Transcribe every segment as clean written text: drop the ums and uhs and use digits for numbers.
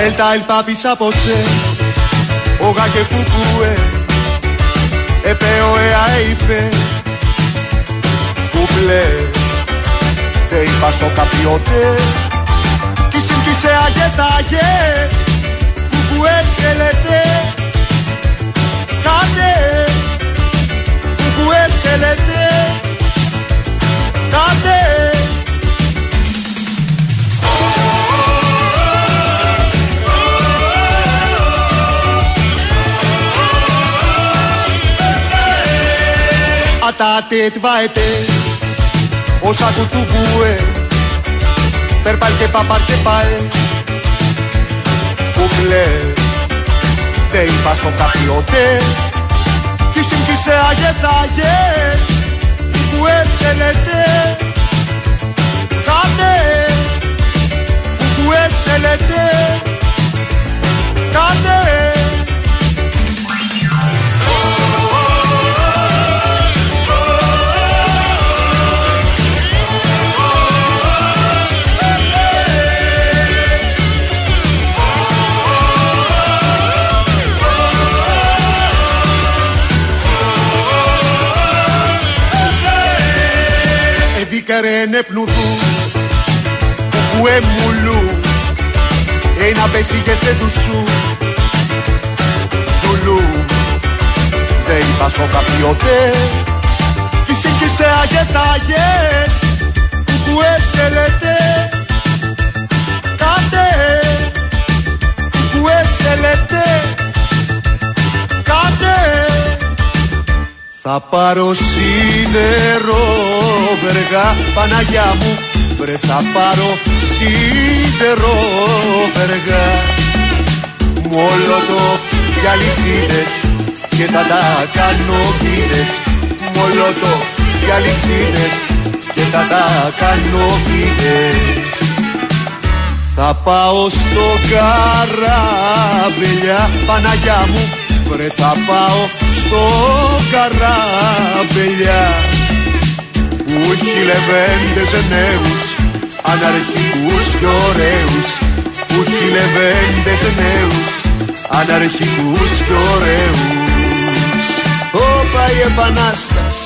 Έλτα el papi σαποσέ, ογα και φουκουέ, επέο εαίπε, κουπλέ, δε είπασο καπιότε, κισιν κισε αγεταγές, κουκουέ σελετέ, κάτε, κουκουέ σελετέ, κάτε. Ατάτε τβάετε, όσα κουθουβούε, περπαλ και παπαρ και πάε, κουκλέ, δε είπασο καπιότε, κισιν κισε αγεταγές, κουκουέ σελετέ, κάτε, κουκουέ σελετέ, κάτε. Καρένε πνουδού, κουκουέ μουλού, ένα πέσι και σε δουσού, ζουλού, δε είπα σο καπιότε, κισίκισε αγεταγές, κουκουέ σελετέ, κάτε, κουκουέ σελετέ, κάτε. Θα πάρω σίδερο, βεργά, Παναγιά μου, βρε θα πάρω σίδερο, βεργά. Μολοτοφ για λυσίδες και θα τα κάνω βίδες. Μολοτοφ για λυσίδες και θα τα κάνω βίδες. Θα πάω στο καράβιλια, Παναγιά μου, βρε θα πάω στο καράβελιά που έχει λεβέντες νέους, αναρχικούς και ωραίους, που έχει λεβέντες νέους, αναρχικούς και ωραίους. Όπα η Επανάσταση.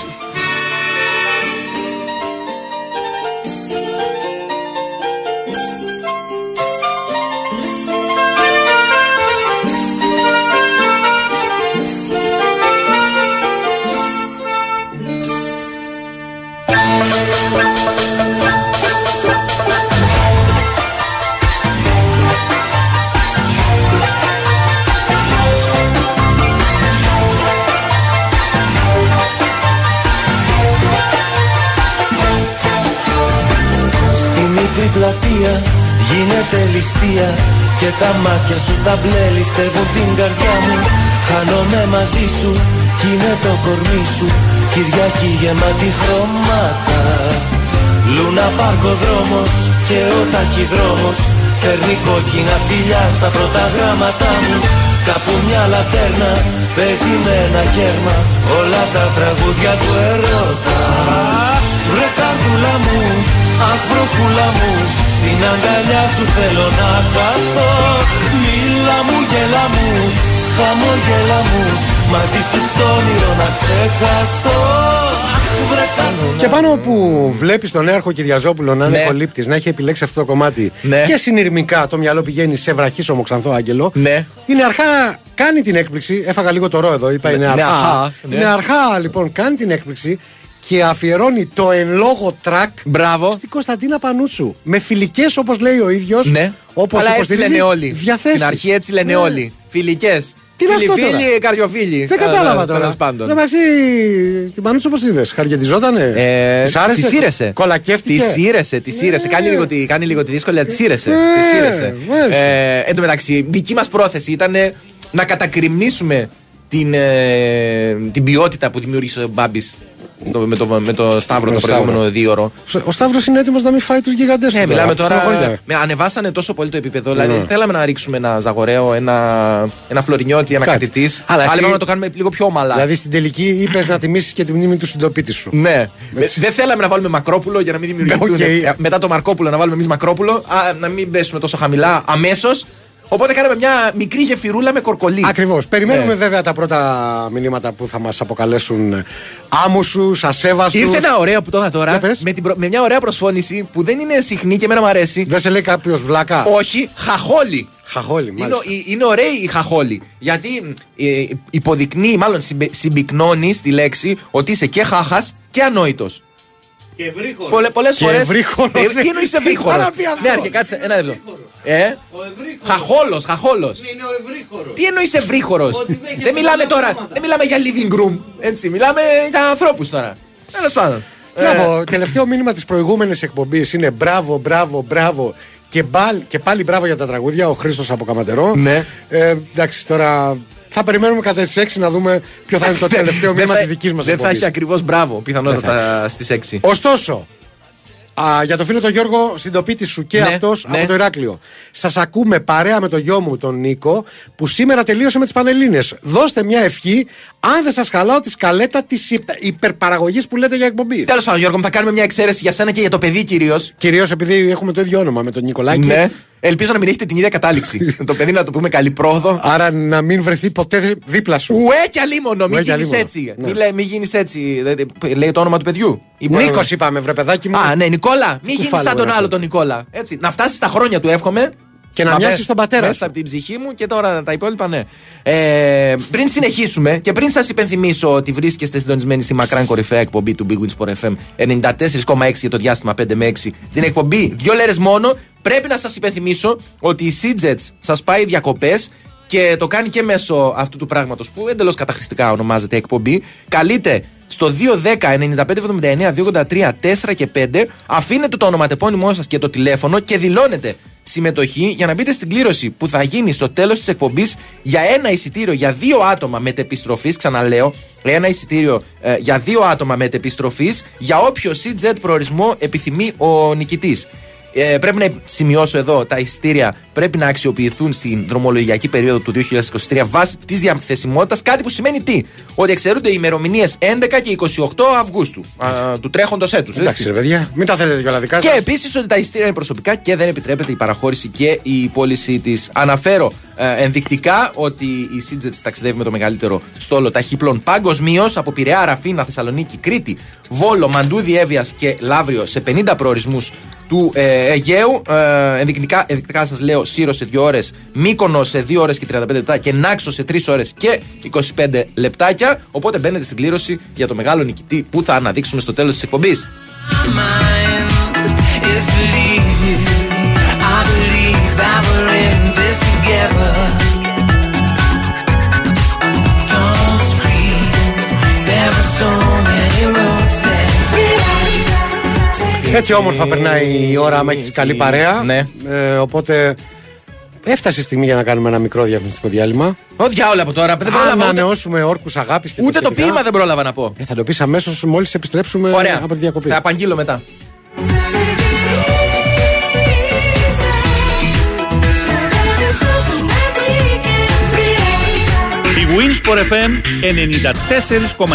Γίνεται ληστεία και τα μάτια σου τα μπλε ληστεύουν την καρδιά μου. Χάνομαι μαζί σου κι είναι το κορμί σου, Κυριακή γεμάτη χρώματα. Λούνα Πάρκο δρόμος και ο ταχυδρόμος φέρνει κόκκινα φιλιά στα πρώτα γράμματα μου. Κάπου μια λατέρνα παίζει με ένα χέρμα όλα τα τραγούδια του ερώτα. Βρε καρδούλα μου, αφροκούλα μου, στην αγκαλιά σου θέλω να καθώ. Μίλα μου, γέλα μου, χαμογέλα μου, μαζί σου στο όνειρο να ξεχαστώ. Και πάνω που βλέπεις τον Νέαρχο Κυριαζόπουλο να είναι κολύπτης, να έχει επιλέξει αυτό το κομμάτι, ναι, και συνειρμικά το μυαλό πηγαίνει σε βραχίσωμο ξανθό άγγελο, ναι, είναι αρχά. Κάνει την έκπληξη, έφαγα λίγο το ρο εδώ, είπα είναι αρχά. Είναι αρχά, λοιπόν, κάνει την έκπληξη και αφιερώνει το εν λόγω τρακ στην Κωνσταντίνα Πανούτσου. Με φιλικές, όπως λέει ο ίδιος. Ναι, όπως υποστηρίζει, όλοι. Διαθέσεις. Στην αρχή έτσι λένε, ναι, όλοι. Φιλικές. Φιλιφίλοι, καριοφίλοι. Δεν κατάλαβα τώρα. Εντάξει, την Πανούτσου όπως είδες, χαριετιζότανε. Τη σύρεσε. Κολακεύτηκε. Τη σύρεσε. Κάνει λίγο τη δύσκολη, αλλά τη σύρεσε. Εν τω μεταξύ, δική μας πρόθεση ήταν να κατακριμνήσουμε την ποιότητα που δημιούργησε ο Μπάμπης. Με το Σταύρο το προηγούμενο δίωρο. Ο Σταύρος είναι έτοιμος να μην φάει τους γιγαντές. Μιλάμε τώρα. Ανεβάσανε τόσο πολύ το επίπεδο. Δηλαδή θέλαμε να ρίξουμε ένα Ζαγοραίο, ένα Φλωρινιώτη, ένα Κατητή. Αλλά είπαμε να το κάνουμε λίγο πιο ομαλά. Δηλαδή στην τελική είπες να τιμήσεις και τη μνήμη του συντοπίτη σου. Ναι. Δεν θέλαμε να βάλουμε Μακρόπουλο για να μην δημιουργηθούν. Μετά το Μαρκόπουλο να βάλουμε εμείς Μακρόπουλο. Να μην πέσουμε τόσο χαμηλά αμέσως. Οπότε κάναμε μια μικρή γεφυρούλα με κορκολί. Ακριβώς. Περιμένουμε βέβαια τα πρώτα μηνύματα που θα μας αποκαλέσουν άμουσους, ασέβαστους. Ήρθε ένα ωραίο που το είδα τώρα. Με μια ωραία προσφώνηση που δεν είναι συχνή και εμένα μου αρέσει. Δεν σε λέει κάποιος βλάκα? Όχι, χαχόλι. Χαχόλι, είναι ωραίοι οι χαχόλοι. Γιατί υποδεικνύει, μάλλον συμπυκνώνει τη λέξη ότι είσαι και χάχας και ανόητος. Και ευρύχωρος. Πολλές φορές. Τι εννοείς ευρύχωρος? Ναι, αρχικά κάτσε ένα λεπτό. Χαχόλος, χαχόλος. Τι εννοείς ευρύχωρος? Δεν μιλάμε τώρα, δεν μιλάμε για living room. Έτσι, μιλάμε για ανθρώπους τώρα. Τέλος πάντων. Τελευταίο μήνυμα της προηγούμενης εκπομπής είναι μπράβο, μπράβο, μπράβο. Και πάλι μπράβο για τα τραγούδια, ο Χρήστος από Καματερό. Ναι. Εντάξει, τώρα θα περιμένουμε κατά τις 6 να δούμε ποιο θα είναι το τελευταίο μήνυμα της δικής μας εκπομπής. Δεν θα έχει ακριβώς μπράβο, πιθανότατα στις 6. Ωστόσο, για το φίλο τον Γιώργο, συντοπίτη σου και αυτός από το Ηράκλειο. Σας ακούμε παρέα με το γιο μου τον Νίκο, που σήμερα τελείωσε με τις Πανελλήνιες. Δώστε μια ευχή, αν δεν σας χαλάω τη σκαλέτα της υπερπαραγωγής που λέτε για εκπομπή. Τέλος πάντων, Γιώργο, θα κάνουμε μια εξαίρεση για σένα και για το παιδί κυρίως. Κυρίως επειδή έχουμε το ίδιο όνομα με τον Νικολάκη. Ναι. Ελπίζω να μην έχετε την ίδια κατάληξη. Το παιδί να το πούμε καλή πρόοδο. Άρα να μην βρεθεί ποτέ δίπλα σου. Ουέ κι αλίμονο, μην γίνεις έτσι. Μην γίνεις έτσι. Λέει το όνομα του παιδιού. Νίκος είπαμε, βρε παιδάκι μου. Α, ναι, Νικόλα. Μην γίνεις σαν τον άλλο τον Νικόλα. Έτσι. Να φτάσεις στα χρόνια του, εύχομαι. Και να μοιάσεις τον πατέρα. Μέσα από την ψυχή μου και τώρα τα υπόλοιπα, ναι. Πριν συνεχίσουμε και πριν σας υπενθυμίσω ότι βρίσκεστε συντονισμένοι στη μακράν κορυφαία εκπομπή του Big Win Sport FM 94,6 για το διάστημα 5 με 6. Την εκπομπή 2 λέρες μόνο. Πρέπει να σας υπενθυμίσω ότι η Seajets σας πάει διακοπές και το κάνει και μέσω αυτού του πράγματος που εντελώς καταχρηστικά ονομάζεται εκπομπή. Καλείτε στο 210-9579-283-4 και 5, αφήνετε το ονοματεπώνυμό σας και το τηλέφωνο και δηλώνετε συμμετοχή για να μπείτε στην κλήρωση που θα γίνει στο τέλος της εκπομπής για ένα εισιτήριο για 2 άτομα μετεπιστροφής. Ξαναλέω, ένα εισιτήριο για 2 άτομα μετεπιστροφής για όποιο Seajet προορισμό επιθυμεί ο νικητής. Πρέπει να σημειώσω εδώ, τα εισιτήρια πρέπει να αξιοποιηθούν στην δρομολογιακή περίοδο του 2023 βάσει της διαθεσιμότητας. Κάτι που σημαίνει τι? Ότι εξαιρούνται οι ημερομηνίες 11 και 28 Αυγούστου του τρέχοντος έτους. Εντάξει, ρε παιδιά, μην τα θέλετε κιόλα δικά σας. Και επίσης ότι τα εισιτήρια είναι προσωπικά και δεν επιτρέπεται η παραχώρηση και η πώλησή της. Αναφέρω ενδεικτικά ότι η Seajets ταξιδεύει με το μεγαλύτερο στόλο ταχύπλων παγκοσμίως από Πειραιά, Ραφίνα, Θεσσαλονίκη, Κρήτη, Βόλο, Μαντούδι, Εύβοιας και Λαύριο σε 50 προορισμούς του Αιγαίου. Ενδεικτικά σας λέω, Σύρος σε 2 ώρες, Μύκονο σε 2 ώρες και 35 λεπτά και Νάξο σε 3 ώρες και 25 λεπτάκια. Οπότε μπαίνετε στην κλήρωση για το μεγάλο νικητή που θα αναδείξουμε στο τέλος της εκπομπής. Έτσι όμορφα περνάει η ώρα άμα έχεις καλή παρέα. Ναι. Οπότε έφτασε η στιγμή για να κάνουμε ένα μικρό διαφημιστικό διάλειμμα. Ω διάολα από τώρα. Δεν πρόλαβα να ανανεώσουμε όρκους αγάπης και ούτε το ποίημα δεν πρόλαβα να πω. Θα το πεις αμέσως μόλις επιστρέψουμε. Ωραία. Από τη διακοπή. Θα απαγγείλω μετά. Η Winsport FM 94,6. 3, 2, 1.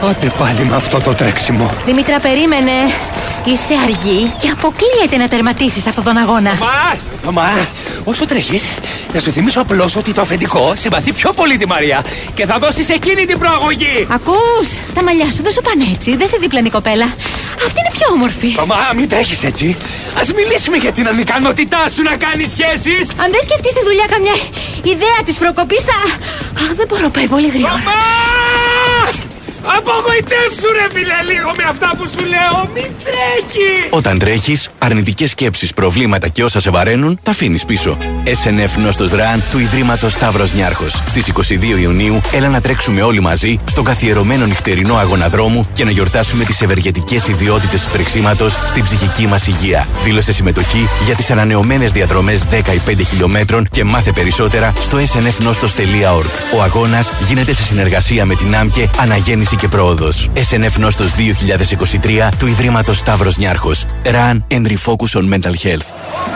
Πάτε πάλι με αυτό το τρέξιμο. Δημήτρα, περίμενε. Είσαι αργή και αποκλείεται να τερματίσεις αυτόν τον αγώνα. Μα, όσο τρέχεις, να σου θυμίσω απλώς ότι το αφεντικό συμπαθεί πιο πολύ τη Μαρία και θα δώσεις εκείνη την προαγωγή. Ακούς, τα μαλλιά σου δεν σου πάνε έτσι, δες τη δίπλανη κοπέλα. Αυτή είναι πιο όμορφη. Μα, μην τρέχεις έτσι. Ας μιλήσουμε για την ανικανότητά σου να κάνεις σχέσεις. Αν δεν σκεφτείς τη δουλειά καμιά ιδέα της προκοπής θα... δεν μπορώ, πάει πολύ γρήγορα. Απογοητεύσου ρε φίλε λίγο με αυτά που σου λέω, μην τρέχεις! Όταν τρέχεις, αρνητικές σκέψεις, προβλήματα και όσα σε βαραίνουν, τα αφήνεις πίσω. SNF Νόστος Ραν του Ιδρύματος Σταύρος Νιάρχος. Στις 22 Ιουνίου, έλα να τρέξουμε όλοι μαζί στον καθιερωμένο νυχτερινό αγώνα δρόμου και να γιορτάσουμε τις ευεργετικές ιδιότητες του τρεξίματος στην ψυχική μας υγεία. Δήλωσε συμμετοχή για τις ανανεωμένες διαδρομές 10 ή 5 χιλιόμετρων και μάθε περισσότερα στο snfnostos.org. Ο αγώνας γίνεται σε συνεργασία με την ΆΜΚΕ Αναγέννηση και πρόοδος. SNF Νόστος 2023 του Ιδρύματος Σταύρος Νιάρχος. Run and refocus on mental health.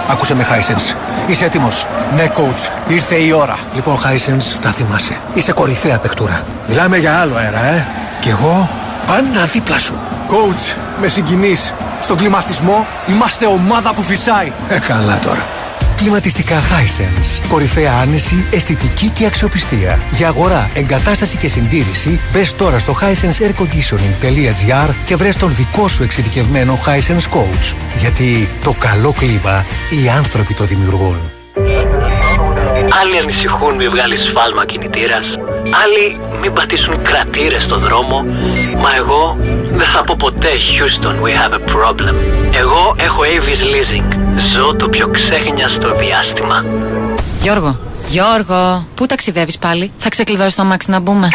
Άκουσε με, Hisense. Είσαι έτοιμος? Ναι, coach. Ήρθε η ώρα. Λοιπόν, Hisense, να θυμάσαι. Είσαι κορυφαία παιχτούρα. Μιλάμε για άλλο αέρα, Κι εγώ, πάντα δίπλα σου. Coach, με συγκινείς. Στον κλιματισμό είμαστε ομάδα που φυσάει. Καλά τώρα. Κλιματιστικά Hisense. Κορυφαία άνεση, αισθητική και αξιοπιστία. Για αγορά, εγκατάσταση και συντήρηση, μπες τώρα στο hisenseairconditioning.gr και βρες τον δικό σου εξειδικευμένο Hisense Coach. Γιατί το καλό κλίμα οι άνθρωποι το δημιουργούν. Άλλοι ανησυχούν μη βγάλει σφάλμα κινητήρας. Άλλοι μην πατήσουν κρατήρες στον δρόμο. Μα εγώ δεν θα πω ποτέ Houston, we have a problem. Εγώ έχω Avis Leasing. Ζω το πιο ξέχνιαστο διάστημα. Γιώργο, πού ταξιδεύεις πάλι? Θα ξεκλειδώσεις το αμάξι να μπούμε.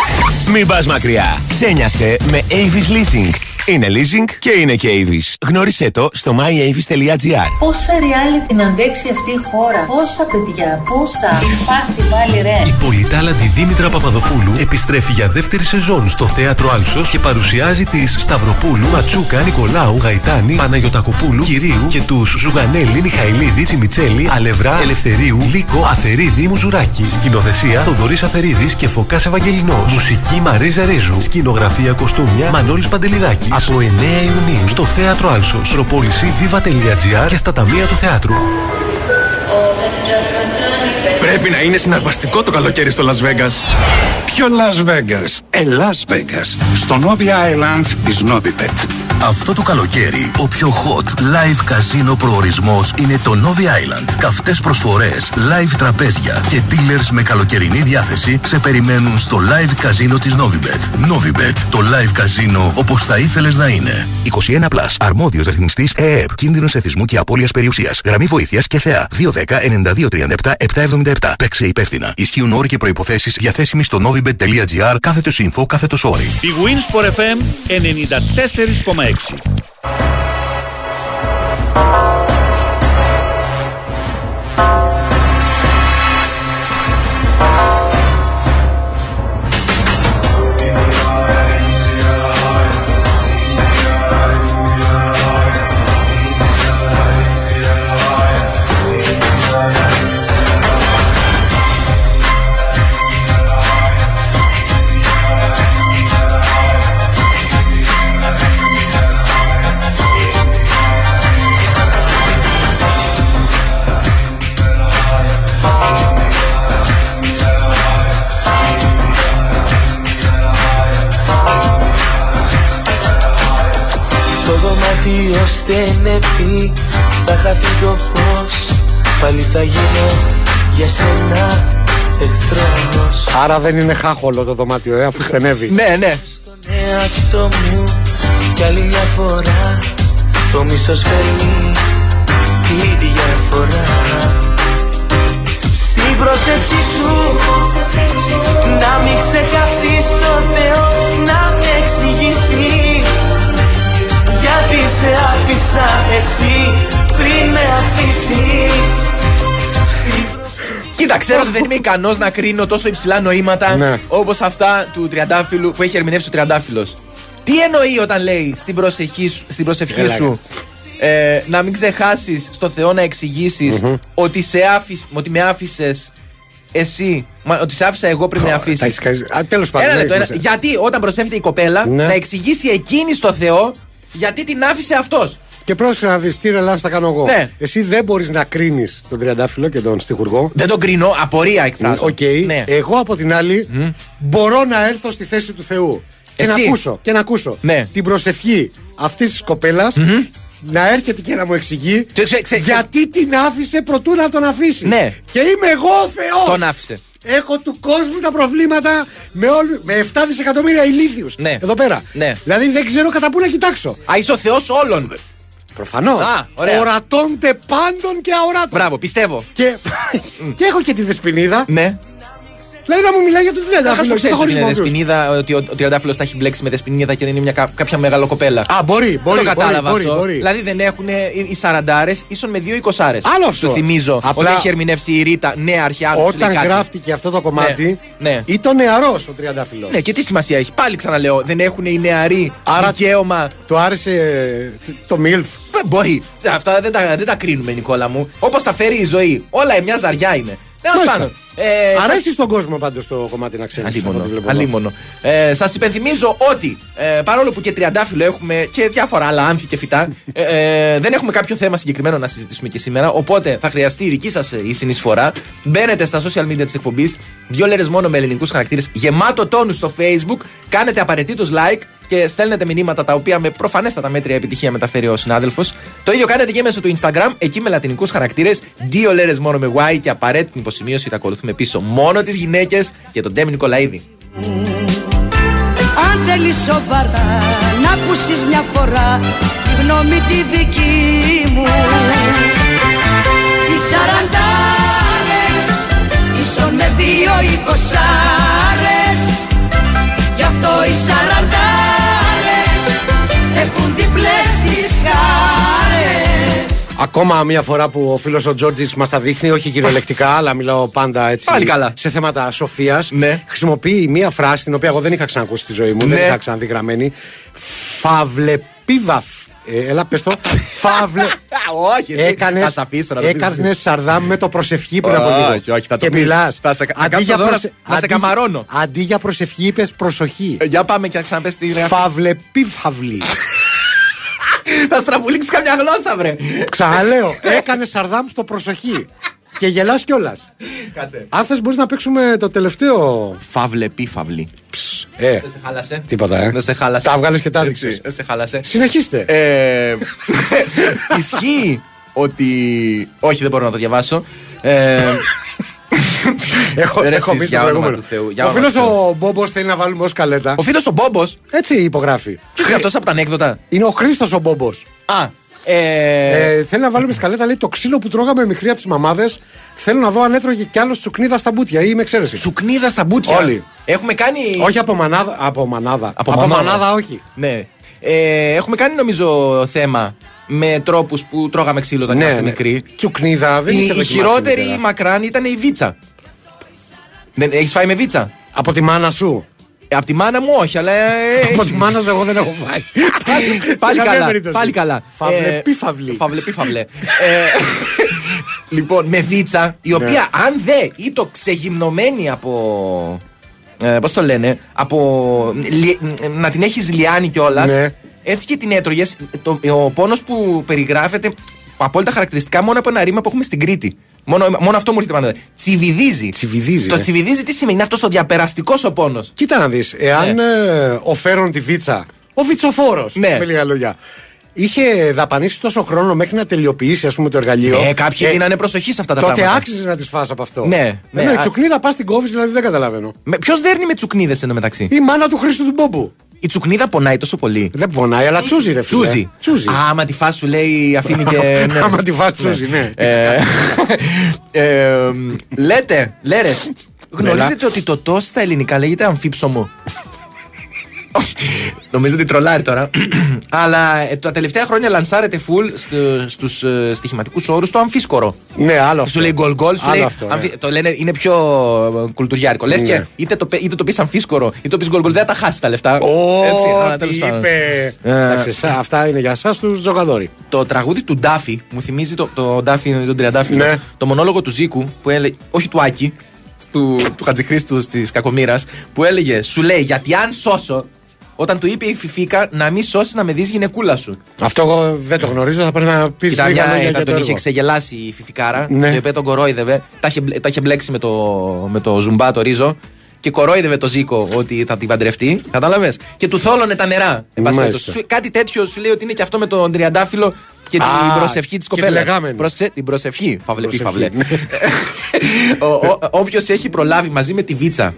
Μην πας μακριά. Ξένιασε με Avis Leasing. Είναι leasing και είναι και Avis. Γνώρισε το στο myavis.gr. Πόσα reality να αντέξει αυτή η χώρα, πόσα παιδιά, πόσα. Η φάση πάλι ρε. Η πολυτάλαντη Δήμητρα Παπαδοπούλου επιστρέφει για δεύτερη σεζόν στο θέατρο Άλσος και παρουσιάζει τις Σταυροπούλου, Ματσούκα, Νικολάου, Γαϊτάνη, Παναγιωτακοπούλου, Κυρίου και τους Ζουγανέλη, Μιχαηλίδη, Τσιμιτσέλη, Αλευρά, Ελευθερίου, Λίκο, Αθερίδη, Μουζουράκη. Σκηνοθεσία Θοδωρής Αθερίδης και Φωκάς Ευαγγελινός. Μουσική Μαρίζα Ρέζου. Σκηνογραφία Κοστούμια Μανώλης Παντελιδάκη. Από 9 Ιουνίου στο Θέατρο Άλσος. Προπόληση viva.gr και στα ταμεία του θεάτρου. Πρέπει να είναι συναρπαστικό το καλοκαίρι στο Las Vegas. Ποιο Las Vegas? Las Vegas. Στο Novi Island της Novibet. Αυτό το καλοκαίρι, ο πιο hot live καζίνο προορισμός είναι το Novi Island. Καυτές προσφορές, live τραπέζια και dealers με καλοκαιρινή διάθεση σε περιμένουν στο live καζίνο της Novibet. Novibet, το live καζίνο όπως θα ήθελες να είναι. 21+, αρμόδιος ρυθμιστής ΕΕΠ, κίνδυνος εθισμού και απώλειας περιουσίας, γραμμή βοήθειας και ΘΕΑ 210-9237-777. Παίξε υπεύθυνα. Ισχύουν όροι και προϋποθέσεις διαθέσιμοι στο novibet.gr /info/όροι. Η Winsport FM 94,6. Στενεύει, θα χαθεί το φως. Πάλι θα γίνω για σένα εχθρός. Άρα δεν είναι χάχολο το δωμάτιο, αφού στενεύει. Ναι. Στον εαυτό μου κι άλλη μια φορά το μίσος φέρνει τη διαφορά. Στην προσευχή σου να μην ξεχάσεις το Θεό, να με εξηγήσεις. Γιατί σε άφησα εσύ πριν με αφήσεις. Κοίτα, ξέρω ότι δεν είμαι ικανός να κρίνω τόσο υψηλά νοήματα, ναι, όπως αυτά του Τριαντάφυλλου που έχει ερμηνεύσει ο Τριαντάφυλλος. Τι εννοεί όταν λέει στην προσευχή σου να μην ξεχάσεις στο Θεό να εξηγήσεις ότι με άφησες εσύ, ότι σε άφησα εγώ πριν με αφήσεις. Τέλος πάντων. Γιατί όταν προσεύχεται η κοπέλα να εξηγήσει εκείνη στο Θεό γιατί την άφησε αυτός. Και πρόσεχε να δεις τι ρελάς θα κάνω εγώ. Ναι. Εσύ δεν μπορείς να κρίνεις τον Τριαντάφυλλο και τον στιχουργό. Δεν τον κρίνω, απορία εκφράζω. Ναι. Εγώ από την άλλη μπορώ να έρθω στη θέση του Θεού. Και να ακούσω, ναι, την προσευχή αυτής της κοπέλας να έρχεται και να μου εξηγεί γιατί την άφησε προτού να τον αφήσει. Ναι. Και είμαι εγώ ο Θεός. Τον άφησε. Έχω του κόσμου τα προβλήματα με 7 δισεκατομμύρια ηλίθιους. Ναι. Εδώ πέρα. Ναι. Δηλαδή δεν ξέρω κατά πού να κοιτάξω. Α, είσαι ο Θεός όλων. Προφανώς. Ορατώνται πάντων και αοράτων. Μπράβο, πιστεύω. Και έχω και τη Δεσποινίδα. Ναι. Δηλαδή να μου μιλάει για τον Τριαντάφυλλο. Ξέρεις ότι είναι Δεσποινίδα, ότι ο Τριαντάφυλλος τα έχει μπλέξει με Δεσποινίδα και δεν είναι κάποια μεγάλο κοπέλα. Α, μπορεί. Δεν το κατάλαβα αυτό. Δηλαδή δεν έχουν οι 40άρες ίσον με 2 20άρες. Άλλο αυτό. Το θυμίζω. Απλά έχει ερμηνεύσει η Ρίτα, νέα αρχαία. Όταν γράφτηκε αυτό το κομμάτι, ήταν νεαρός ο Τριαντάφυλλος. Ναι, και τι σημασία έχει. Πάλι ξαναλέω, δεν έχουν οι νεαροί δικαίωμα. Του άρεσε το MILF. Μπορεί. Αυτά δεν τα κρίνουμε, Νικόλα μου. Όπως τα φέρει η ζωή. Όλα μια ζαριά είναι. Τέλος πάντων. Αρέσει στον κόσμο πάντως το κομμάτι να ξέρεις. Αλίμονο. Σας υπενθυμίζω ότι παρόλο που και τριαντάφυλλο έχουμε και διάφορα άλλα άμφη και φυτά, δεν έχουμε κάποιο θέμα συγκεκριμένο να συζητήσουμε και σήμερα. Οπότε θα χρειαστεί η δική σας η συνεισφορά. Μπαίνετε στα social media της εκπομπής. 2 λέρες μόνο με ελληνικούς χαρακτήρες. Γεμάτο τόνου στο Facebook. Κάνετε απαραίτητος like. Και στέλνετε μηνύματα τα οποία με προφανέστατα μέτρια επιτυχία μεταφέρει ο συνάδελφος. Το ίδιο κάνετε και μέσω του Instagram, εκεί με λατινικούς χαρακτήρες. 2 λέρες μόνο με Y και απαραίτητη υποσημείωση ότι ακολουθούμε πίσω μόνο τις γυναίκες και τον Ντέμι Νικολαίδη. Αν θέλεις σοβαρά να ακούσεις μια φορά τη γνώμη τη δική μου, τις σαραντάρες ίσο με 2 εικοσάρες. Γι' αυτό οι σαραντάρες έχουν διπλές τις χάρες. Ακόμα μια φορά που ο φίλος ο Τζόρτζης μας τα δείχνει, όχι κυριολεκτικά, αλλά μιλάω πάντα έτσι σε θέματα σοφίας. Ναι. Χρησιμοποιεί μια φράση την οποία εγώ δεν είχα ξανακούσει στη ζωή μου, ναι. Δεν είχα ξαναδεί γραμμένη. Φαυλεπίβαφ. Έλα, πες το. Φαύλε. Όχι, έκανες σαρδάμ με το προσευχή πριν από λίγο. Όχι, θα το πεις. Και μιλάς. Θα σε καμαρώνω. Αντί για προσευχή, είπες προσοχή. Για πάμε και να ξαναπες τη γραφή. Φαύλε πι φαυλή. Θα στραβουλήξεις καμιά γλώσσα, βρε. Ξαναλέω, έκανες σαρδάμ στο προσοχή. Και γελάς κιόλας. Κάτσε. Αν θες μπορείς να παίξουμε το τελευταίο. Φαύλε πι φαυλή. Δεν σε χάλασε. Τίποτα, Δεν σε χάλασε. Τα βγάλες και τα έδειξες. Δεν σε χάλασε. Συνεχίστε. Ισχύει ότι. Όχι, δεν μπορώ να το διαβάσω. Έχω μπει στο προηγούμενο. Ο φίλος ο Μπόμπος θέλει να βάλουμε ως καλέτα. Ο φίλος ο Μπόμπος. Έτσι υπογράφει. Ποιος είναι αυτός από τα ανέκδοτα? Είναι ο Χρήστος ο Μπόμπος. Α. Θέλει να βάλουμε σκαλέτα, λέει το ξύλο που τρώγαμε μικρή από τις μαμάδες. Θέλω να δω αν έτρωγε κι άλλο τσουκνίδα στα μπουτια ή με εξαίρεση. Τσουκνίδα στα μπουτια. Όλοι. Έχουμε κάνει. Όχι από μανάδα. Από μανάδα, όχι. Ναι. Έχουμε κάνει νομίζω θέμα με τρόπους που τρώγαμε ξύλο όταν ήμασταν μικροί. Τσουκνίδα, δεν είχε δοκιμάσει. Η χειρότερη μακράν ήταν η βίτσα. Έχεις φάει με βίτσα? Από τη μάνα σου. Από τη μάνα μου όχι, αλλά. Από τη μάνα σου εγώ δεν έχω φάει. Πάλι καλά. Φαυλεπίφαυλε. Λοιπόν, με βίτσα, η οποία αν δε ήτο ξεγυμνωμένη από. Πώς το λένε, από. Να την έχεις λιάνει κιόλας. Έτσι και την έτρωγες. Ο πόνος που περιγράφεται απόλυτα χαρακτηριστικά μόνο από ένα ρήμα που έχουμε στην Κρήτη. Μόνο αυτό μου έρχεται πάντα. Τσιβιδίζει. Το τσιβιδίζει τι σημαίνει? Είναι αυτός ο διαπεραστικός ο πόνος. Κοίτα να δεις. Εάν οφέρον τη βίτσα, ο βιτσοφόρος, με λίγα λόγια, είχε δαπανίσει τόσο χρόνο μέχρι να τελειοποιήσει ας πούμε το εργαλείο. Κάποιοι δίνανε προσοχή σε αυτά τα πράγματα. Τότε άξιζε να τις φας από αυτό. Ναι, τσουκνίδα πας στην κόβεις, δηλαδή δεν καταλαβαίνω. Ποιος δέρνει με τσουκνίδες ενώ μεταξύ? Η μάνα του Χρήστου του Μπόμπου. Η τσουκνίδα πονάει τόσο πολύ? Δεν πονάει, αλλά τσούζει ρε φίλε. Τσούζει. Άμα τη φάσου λέει αφήνει και... Άμα τη φάσου τσούζει, ναι. Λέρες, γνωρίζετε ότι το τος στα ελληνικά λέγεται αμφίψωμο? Νομίζω ότι τρολάρει τώρα. Αλλά τα τελευταία χρόνια λανσάρεται φουλ στους στοιχηματικούς όρους το αμφίσκορο. Ναι, άλλο αυτό. Σου λέει γκολ-γκολ. Το λένε, είναι πιο κουλτουριάρικο. Λες και είτε το πεις αμφίσκορο είτε το πεις γκολ-γκολ, δεν θα χάσεις τα λεφτά. Τι είπε. Αυτά είναι για εσάς τους τζογαδόροι. Το τραγούδι του Ντάφη μου θυμίζει τον Τριαντάφυλλο. Το μονόλογο του Ζήκου που έλεγε. Όχι του Άκη. Του Χατζηχρήστου της Κακομοίρας που έλεγε σου λέει γιατί αν σώσω. Όταν του είπε η Φιφίκα να μην σώσει να με δεις γυναικούλα σου. Αυτό εγώ δεν το γνωρίζω, θα πρέπει να πεις λίγα λόγια για τον είχε ξεγελάσει η Φιφικάρα, η οποία τον κορόιδευε. Τα είχε μπλέξει με το ζουμπά το ρίζο και κορόιδευε το Ζήκο ότι θα την παντρευτεί. Κατάλαβες. Και του θόλωνε τα νερά. Κάτι τέτοιο σου λέει ότι είναι και αυτό με τον Τριαντάφυλλο και την προσευχή της κοπέλας. Την προσευχή, φαυλεπίφαυλε. Όποιος έχει προλάβει μαζί με τη βίτσα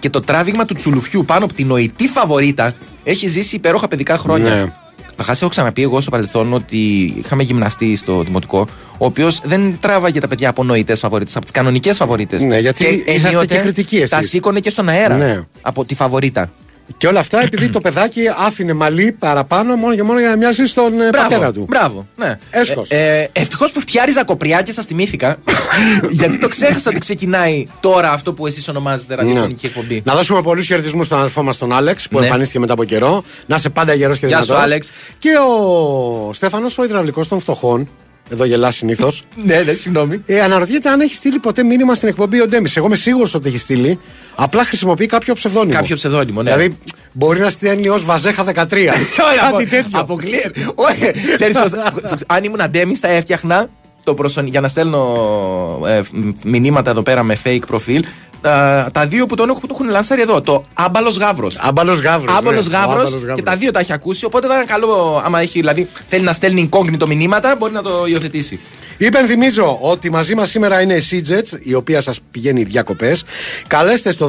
και το τράβηγμα του τσουλουφιού πάνω από την νοητή φαβορίτα έχει ζήσει υπέροχα παιδικά χρόνια. Ναι. Αχάς, έχω ξαναπεί εγώ στο παρελθόν ότι είχαμε γυμναστή στο δημοτικό, ο οποίος δεν τράβαγε τα παιδιά από νοητές φαβορίτες, από τις κανονικές φαβορίτες. Ναι, γιατί είσαστε και κριτικοί εσείς. Τα σήκωνε και στον αέρα από τη φαβορίτα. Και όλα αυτά επειδή το παιδάκι άφηνε μαλλί παραπάνω μόνο και μόνο για να μοιάζει στον πατέρα του. Μπράβο, ναι. Έσχος. Ευτυχώς που φτιάριζα κοπριά και σας τιμήθηκα. Γιατί το ξέχασα ότι ξεκινάει τώρα αυτό που εσείς ονομάζετε ραδιοφωνική εκπομπή. Να δώσουμε πολλούς χαιρετισμούς στον αδερφό μας τον Άλεξ που εμφανίστηκε μετά από καιρό. Να είσαι πάντα γερός και δυνατός. Γεια σου, Άλεξ. Και ο Στέφανος ο υδραυλικός των φτωχών. Εδώ γελά συνήθως. Ναι, ναι, συγγνώμη. Αναρωτιέται αν έχει στείλει ποτέ μήνυμα στην εκπομπή ο Ντέμις. Εγώ είμαι σίγουρος ότι έχει στείλει. Απλά χρησιμοποιεί κάποιο ψευδόνυμο. Κάποιο ψευδόνυμο, ναι. Δηλαδή μπορεί να στέλνει ως Βαζέχα 13. Κάτι τέτοιο. Αποκλείεται. Όχι. Αν ήμουν Ντέμις θα έφτιαχνα. Για να στέλνω μηνύματα εδώ πέρα με fake προφίλ. Τα δύο που τον έχουν λανσάρει εδώ. Το Άμπαλος Γαύρος. Άμπαλος Γαύρος. Και τα δύο τα έχει ακούσει. Οπότε θα είναι καλό. Άμα έχει, δηλαδή, θέλει να στέλνει incognito μηνύματα, μπορεί να το υιοθετήσει. Υπενθυμίζω ότι μαζί μας σήμερα είναι η Seagets, η οποία σας πηγαίνει διακοπές. Καλέστε στο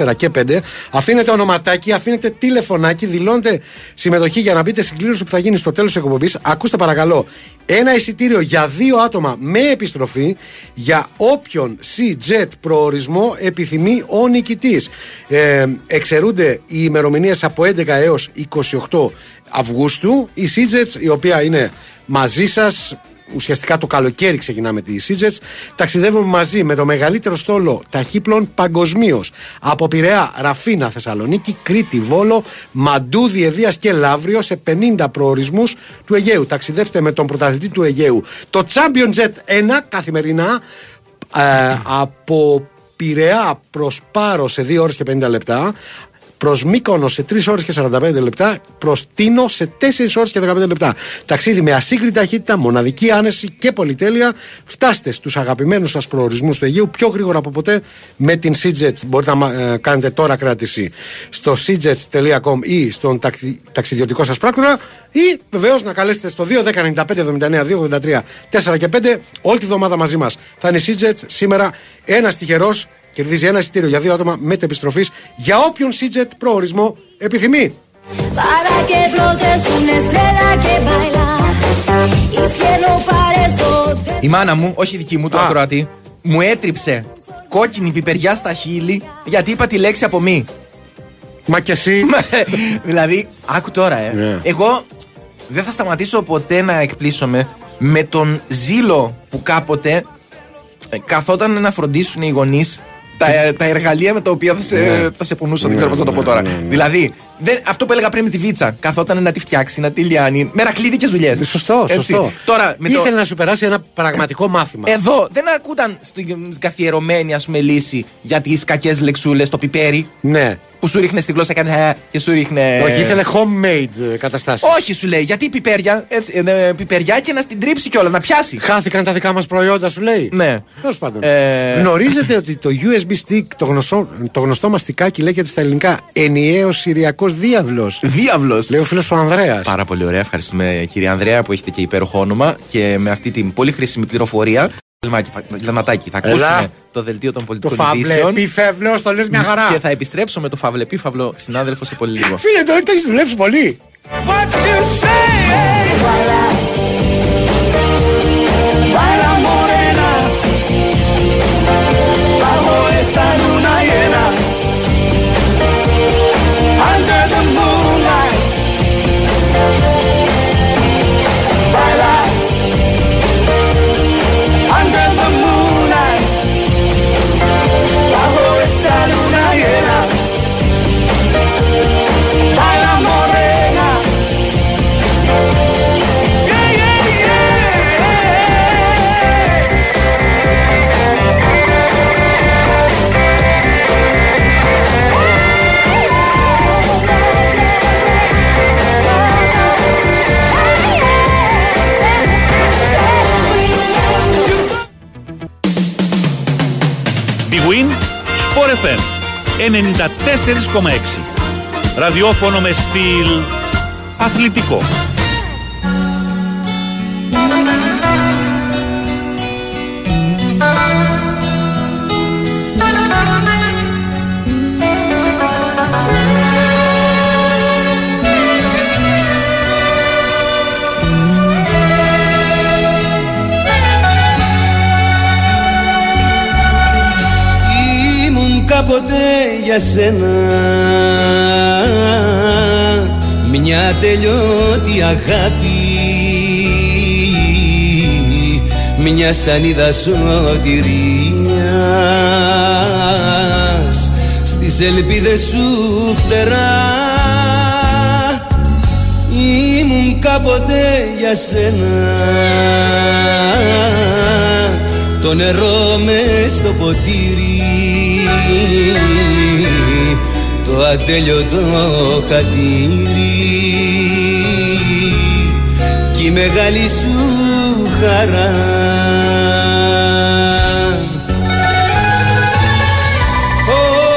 210-9579-283-4 και 5. Αφήνετε ονοματάκι, αφήνετε τηλεφωνάκι, δηλώνετε συμμετοχή για να μπείτε στην κλήρωση που θα γίνει στο τέλος της εκπομπής. Ακούστε παρακαλώ ένα εισιτήριο για δύο άτομα με επιστροφή για όποιον Seaget προορισμό επιθυμεί ο νικητής. Εξαιρούνται οι ημερομηνίες από 11 έως 28 Αυγούστου. Η Seagets, η οποία είναι μαζί σας, ουσιαστικά το καλοκαίρι ξεκινάμε τη Seagets, ταξιδεύουμε μαζί με το μεγαλύτερο στόλο ταχύπλων παγκοσμίως. Από Πειραιά, Ραφίνα, Θεσσαλονίκη, Κρήτη, Βόλο, Μαντούδι, Ευβοίας και Λαύριο σε 50 προορισμούς του Αιγαίου. Ταξιδεύτε με τον πρωταθλητή του Αιγαίου. Το Champion Jet 1 καθημερινά από Πειραιά προς Πάρο σε 2 ώρες και 50 λεπτά. Προς Μύκονο σε 3 ώρες και 45 λεπτά, προς Τίνο σε 4 ώρες και 15 λεπτά. Ταξίδι με ασύγκριτη ταχύτητα, μοναδική άνεση και πολυτέλεια. Φτάστε στους αγαπημένους σας προορισμούς του Αιγαίου πιο γρήγορα από ποτέ με την Seagets. Μπορείτε να κάνετε τώρα κράτηση στο seagets.com ή στον ταξιδιωτικό σας πράκτορα ή βεβαίως να καλέσετε στο 210-95-79-283-4 και 5. Όλη τη βδομάδα μαζί μας θα είναι η Seagets. Σήμερα ένας τυχερός κερδίζει ένα εισιτήριο για δύο άτομα μετεπιστροφής για όποιον Seagets προορισμό επιθυμεί. Η μάνα μου, όχι δική μου, το ακροατή, μου έτριψε κόκκινη πιπεριά στα χείλη γιατί είπα τη λέξη από μη. Μα κι εσύ. Δηλαδή, άκου τώρα, Εγώ δεν θα σταματήσω ποτέ να εκπλήσωμαι με τον ζήλο που κάποτε καθόταν να φροντίσουν οι γονείς τα εργαλεία με τα οποία θα σε πονούσαν, δεν ξέρω πώς θα το πω τώρα. Δηλαδή, αυτό που έλεγα πριν με τη βίτσα, καθόταν να τη φτιάξει, να τη λιάνει, με ραχλίδι και ζουλιές. Σωστό. Τώρα, ήθελε να σου περάσει ένα πραγματικό μάθημα. Εδώ δεν ακούταν στην καθιερωμένη, ας πούμε, λύση για τις κακές λεξούλες, το πιπέρι. Ναι. Που σου ρίχνε στη γλώσσα και σου ρίχνε. Όχι, ήθελε homemade καταστάσεις. Όχι, σου λέει, γιατί πιπέρια, πιπεριά και να στην τρίψει κιόλας, να πιάσει. Χάθηκαν τα δικά μας προϊόντα, σου λέει. Ναι. Τέλος πάντων. Γνωρίζετε ότι το USB stick, το γνωστό μαστικάκι, λέγεται στα ελληνικά ενιαίος συριακός διάβλος. Διάβλος. Λέει ο φίλος ο Ανδρέας. Πάρα πολύ ωραία. Ευχαριστούμε, κύριε Ανδρέα, που έχετε και υπέροχο όνομα και με αυτή την πολύ χρήσιμη πληροφορία. Λαματάκι, θα ακούσουμε το δελτίο των πολιτικών ειδήσεων. Φαύλεπίφαυλο, το λες μια χαρά. Και θα επιστρέψω με το φαύλεπίφαυλο συνάδελφο σε πολύ λίγο. Φίλε, το έχεις δουλέψει πολύ. FM 94,6. Ραδιόφωνο με στυλ αθλητικό. Κάποτε για σένα μια τελειώτη αγάπη, μια σανίδα σωτηρίας στις ελπίδες σου φτερά. Ήμουν γίνει κάποτε για σένα. Το νερό μες στο ποτήρι, το ατέλειωτο χατήρι κι η μεγάλη σου χαρά.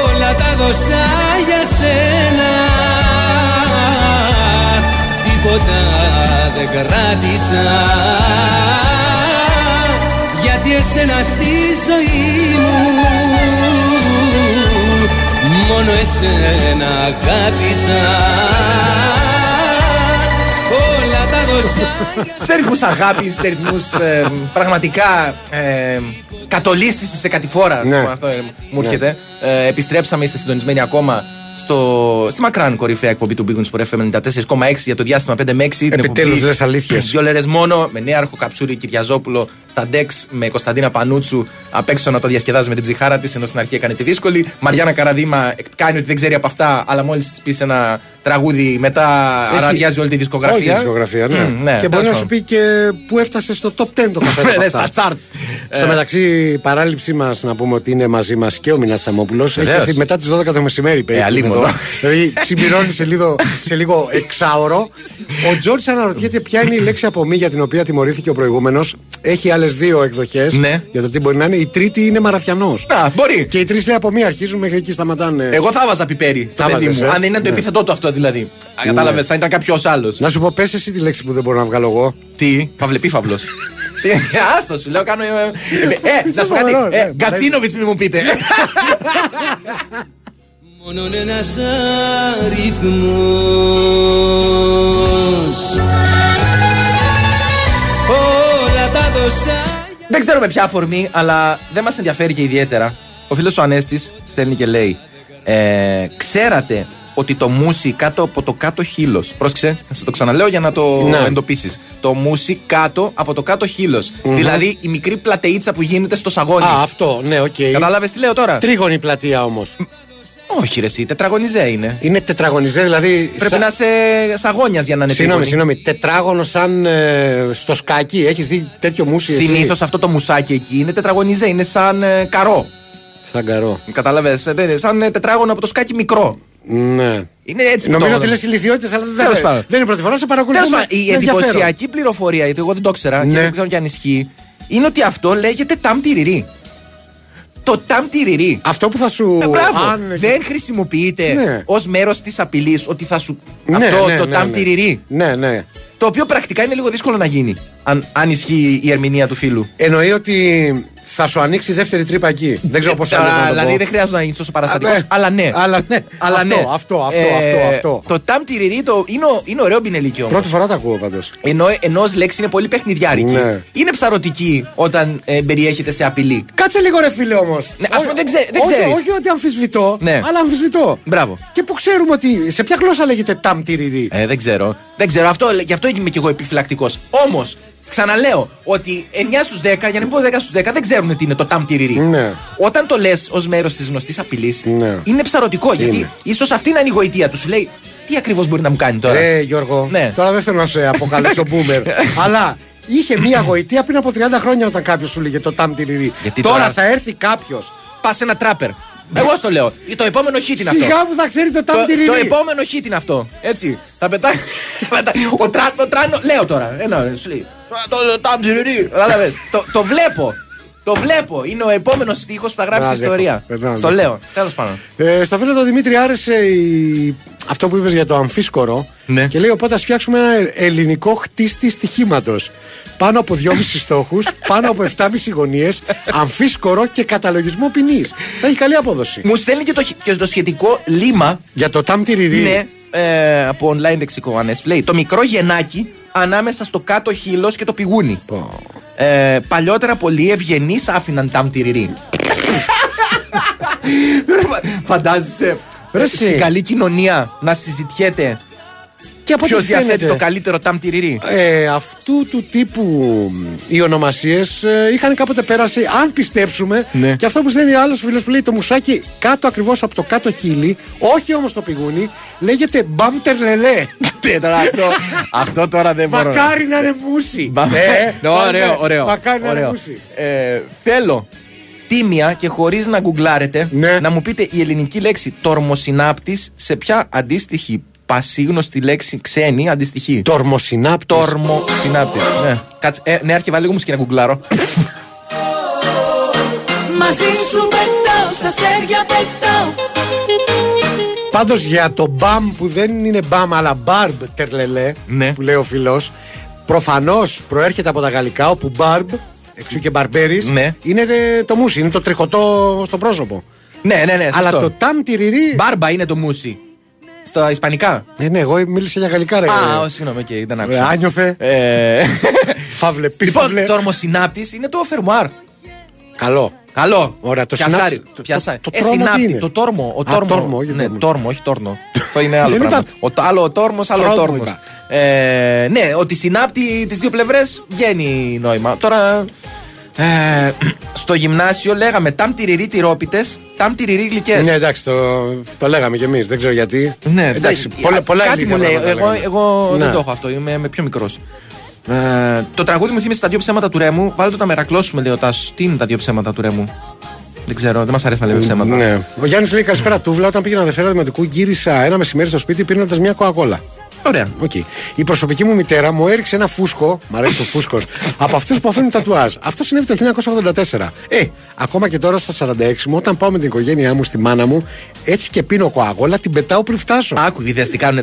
Όλα τα δώσα για σένα, τίποτα δεν κράτησα, γιατί εσένα στη ζωή μου μόνο εσένα αγάπησα. Όλα τα δώσα. Σε ρυθμούς αγάπης, σε ρυθμούς πραγματικά κατολίστηση σε κατηφόρα. Ναι. Αυτό μου έρχεται. Ναι. Επιστρέψαμε, είστε συντονισμένοι ακόμα στη μακράν κορυφαία εκπομπή του Big Wings FM 94,6 για το διάστημα 5 με 6. Επιτέλους λες αλήθειες. 2 λέρες μόνο, με νέαρχο Καψούρη Κυριαζόπουλο στα Ντεξ, με Κωνσταντίνα Πανούτσου απ' έξω να το διασκεδάζει με την ψυχάρα της, ενώ στην αρχή έκανε τη δύσκολη. Μαριάννα Καραδίμα κάνει ότι δεν ξέρει από αυτά, αλλά μόλις της πεις ένα τραγούδι, μετά αραδιάζει όλη τη δισκογραφία. Όλη τη δισκογραφία, ναι. Ναι, και μπορεί να σου πει και πού έφτασε στο top 10 το καθένα. Στα charts. Στο μεταξύ, παράληψή μας να πούμε ότι είναι μαζί μας και ο Μινάς Σαμόπουλος. Μετά τις 12 το μεσημέρι, περίπου. Δηλαδή, συμπληρώνει σε λίγο εξάωρο. Ο Τζόρτζ αναρωτιέται ποια είναι η λέξη απομή για την οποία τιμωρήθηκε ο προηγούμενος. Έχει άλλες 2 εκδοχές για το τι μπορεί να είναι. Η τρίτη είναι μαραθιανός. Μπορεί. Και οι 3 λέει απομή αρχίζουν, μέχρι εκεί σταματάνε. Εγώ θα βάζα πιπέρι στο παιδί μου. Αν είναι το επίθετό του αυτό. Δηλαδή, κατάλαβε, αν ήταν κάποιο άλλο. Να σου πω, πες εσύ τη λέξη που δεν μπορώ να βγάλω εγώ. Τι, παυλεπίφαυλος. Άστο, σου λέω, κάνω. Να σου πω κάτι. Γκατσίνοβιτς, μη μου πείτε. Μόνον ένας αριθμός. Όλα τα δώσα. Δεν ξέρω με ποια αφορμή, αλλά δεν μας ενδιαφέρει και ιδιαίτερα. Ο φίλος ο Ανέστης στέλνει και λέει: ξέρατε ότι το μουσι κάτω από το κάτω χείλος. Πρόσεξε, θα σας το ξαναλέω για να το εντοπίσεις. Το μουσι κάτω από το κάτω χείλος. Δηλαδή η μικρή πλατεΐτσα που γίνεται στο σαγόνι. Α, αυτό, ναι, οκ. Κατάλαβες τι λέω τώρα. Τρίγωνη πλατεία όμως. Όχι, ρε, εσύ, τετραγωνιζέ είναι. Είναι τετραγωνιζέ, δηλαδή. Πρέπει να είσαι σαγόνιας για να είναι τετραγωνιζέ. Συγγνώμη, τετράγωνο σαν στο σκάκι. Έχεις δει τέτοιο μουσι. Συνήθως αυτό το μουσάκι εκεί είναι τετραγωνιζέ, είναι σαν καρό. Σαν καρό. Κατάλαβες, σαν τετράγωνο από το σκάκι μικρό. Ναι. Είναι έτσι. Νομίζω ότι λες ηλιθιότητες, αλλά δεν είναι πρώτη φορά, σε παρακολουθούμε. Η εντυπωσιακή πληροφορία, γιατί εγώ δεν το ήξερα και δεν ξέρω κι αν ισχύει, είναι ότι αυτό λέγεται ταμ τυριρί. Το ταμ τυριρί. Αυτό που θα σου. Δεν χρησιμοποιείται ως μέρος της απειλής ότι θα σου. Αυτό το ταμ τυριρί. Ναι. Το οποίο πρακτικά είναι λίγο δύσκολο να γίνει, αν ισχύει η ερμηνεία του φίλου. Εννοεί ότι θα σου ανοίξει η δεύτερη τρύπα εκεί. Δεν ξέρω πώς θα ανοίξει. Δηλαδή δεν χρειάζεται να γίνει τόσο παραστατικός. Αλλά ναι. Αυτό. Το ταμ τυριρί είναι ωραίο πινελίκι όμως. Πρώτη φορά το ακούω πάντως. Ενώ ως λέξη είναι πολύ παιχνιδιάρικη. Ναι. Είναι ψαρωτική όταν περιέχεται σε απειλή. Κάτσε λίγο ρε φίλε όμως. Ναι, ας πούμε δεν ξέρεις. Όχι ότι αμφισβητώ, αλλά αμφισβητώ. Μπράβο. Και που ξέρουμε ότι. Σε ποια γλώσσα λέγεται ταμ τυριρί. Δεν ξέρω. Γι' αυτό είμαι κι εγώ επιφυλακτικός. Όμως. Ξαναλέω ότι 9 στους 10, για να μην πω 10 στους 10, δεν ξέρουν τι είναι το ταμ τυριρί. Ναι. Όταν το λες ως μέρος της γνωστής απειλής, είναι ψαρωτικό γιατί ίσως αυτή να είναι η γοητεία του. Σου λέει τι ακριβώς μπορεί να μου κάνει τώρα. Γιώργο, τώρα δεν θέλω να σε αποκαλέσω boomer, αλλά είχε μία γοητεία πριν από 30 χρόνια όταν κάποιος σου λέγε το ταμ τυριρί. Τώρα θα έρθει κάποιος. Πας ένα τράπερ. Εγώ στο λέω. Το επόμενο hit είναι αυτό. Σιγά που θα ξέρει το ταμ τυριρί. Το επόμενο hit είναι αυτό. Έτσι. Θα πετάει. Ο τράνο. Λέω τώρα. Το ταμ τυριρί. Το βλέπω. Το βλέπω. Είναι ο επόμενος στίχος που θα γράψει ιστορία. Το λέω. Τέλος πάντων. Στο φίλο του Δημήτρη άρεσε αυτό που είπες για το αμφίσκορο. Και λέει: οπότε ας φτιάξουμε ένα ελληνικό χτίστη στοιχήματος. Πάνω από 2,5 στόχους, πάνω από 7,5 γωνίες, αμφίσκορο και καταλογισμό ποινής. Θα έχει καλή απόδοση. Μου στέλνει και το σχετικό λίμα. Για το ταμ τυριρί. Ναι, από online λεξικό Ανέστη. Λέει: το μικρό γενάκι ανάμεσα στο κάτω χείλος και το πηγούνι. Παλιότερα πολλοί ευγενείς άφηναν ταμ τυριρί. Φαντάζεσαι στην καλή κοινωνία να συζητιέται. Ποιος διαθέτει το καλύτερο ταμ τυριρί. Αυτού του τύπου οι ονομασίες είχαν κάποτε πέρασει, αν πιστέψουμε. Ναι. Και αυτό που στέλνει άλλος φίλος που λέει το μουσάκι κάτω ακριβώς από το κάτω χείλη, όχι όμως το πηγούνι, λέγεται μπαμ τερλελέ. ούτε τώρα αυτό. Αυτό τώρα δεν μπορώ. Μακάρι να είναι μουσι. Ωραίο, ωραίο. Μακάρι να είναι μουσι. Θέλω τίμια και χωρίς να γκουγκλάρετε να μου πείτε η ελληνική λέξη τορμοσυνάπτης σε ποια αντίστοιχη πασίγνωστη λέξη ξένη αντιστοιχεί. Τορμοσυνάπτης. Τορμοσυνάπτης. Ναι. Κάτσε, άρχιε βάλε λίγο μουσική να γκουγκλάρω. Μαζί σου πετάω, στα αστέρια πετάω. Πάντως για το μπαμ που δεν είναι μπαμ αλλά μπαρμπ τερλελέ, ναι, που λέει ο φιλός, προφανώς προέρχεται από τα γαλλικά όπου μπαρμπ, εξού και μπαρμπέρις, ναι, είναι το μουσι, είναι το τριχωτό στο πρόσωπο. Ναι, ναι, ναι. Αλλά το ταμ τυριρί. Μπάρμπα είναι το μουσι. Στα ισπανικά. Ναι, ναι, εγώ μίλησα για γαλλικά, ρε. Α, συγγνώμη, okay, δεν άκουσα. Άνιωθε. Φαύλε, πίφαυλε. Λοιπόν, φαύλε. Το ορμοσυνάπτης είναι το φερμουάρ. Καλό. Καλό. Ωραία, το πιασάρι. Το τόρμο. Ο τόρμο. Α, τόρμο, ναι, τόρμο, όχι τόρνο. Αυτό είναι άλλο πράγμα. Άλλο ο τόρμος, άλλο ο τόρμος. Ναι, ότι συνάπτει τις δύο πλευρές βγαίνει νόημα. Τώρα. Στο γυμνάσιο λέγαμε ταμ τυριρί τυρόπιτες, ταμ τυριρί γλυκές. Ναι, εντάξει, το λέγαμε κι εμείς, δεν ξέρω γιατί. Ναι, εντάξει, πολλά κάτι μου λέει. Εγώ δεν το έχω αυτό, είμαι πιο μικρός. Το τραγούδι μου θύμισε τα δύο ψέματα του Ρέμου. Βάλτε το να μερακλώσουμε, λέει ο Τάσος. Τι είναι τα δύο ψέματα του Ρέμου? Δεν ξέρω, δεν μας αρέσει να λέμε ψέματα. Ναι. Ο Γιάννης λέει καλησπέρα τούβλα. Όταν πήγαινα Δευτέρα Δημοτικού, γύρισα ένα μεσημέρι στο σπίτι πίνοντας μια κοκακόλα. Ωραία. Okay. Η προσωπική μου μητέρα μου έριξε ένα φούσκο. Μ' αρέσει το φούσκο. Από αυτούς που αφήνουν τατουάζ. Αυτό συνέβη το 1984. Ακόμα και τώρα στα 46 μου, όταν πάω με την οικογένειά μου στη μάνα μου, έτσι και πίνω κοαγόλα, την πετάω πριν φτάσω. Άκου, δηλαδή τι κάνουν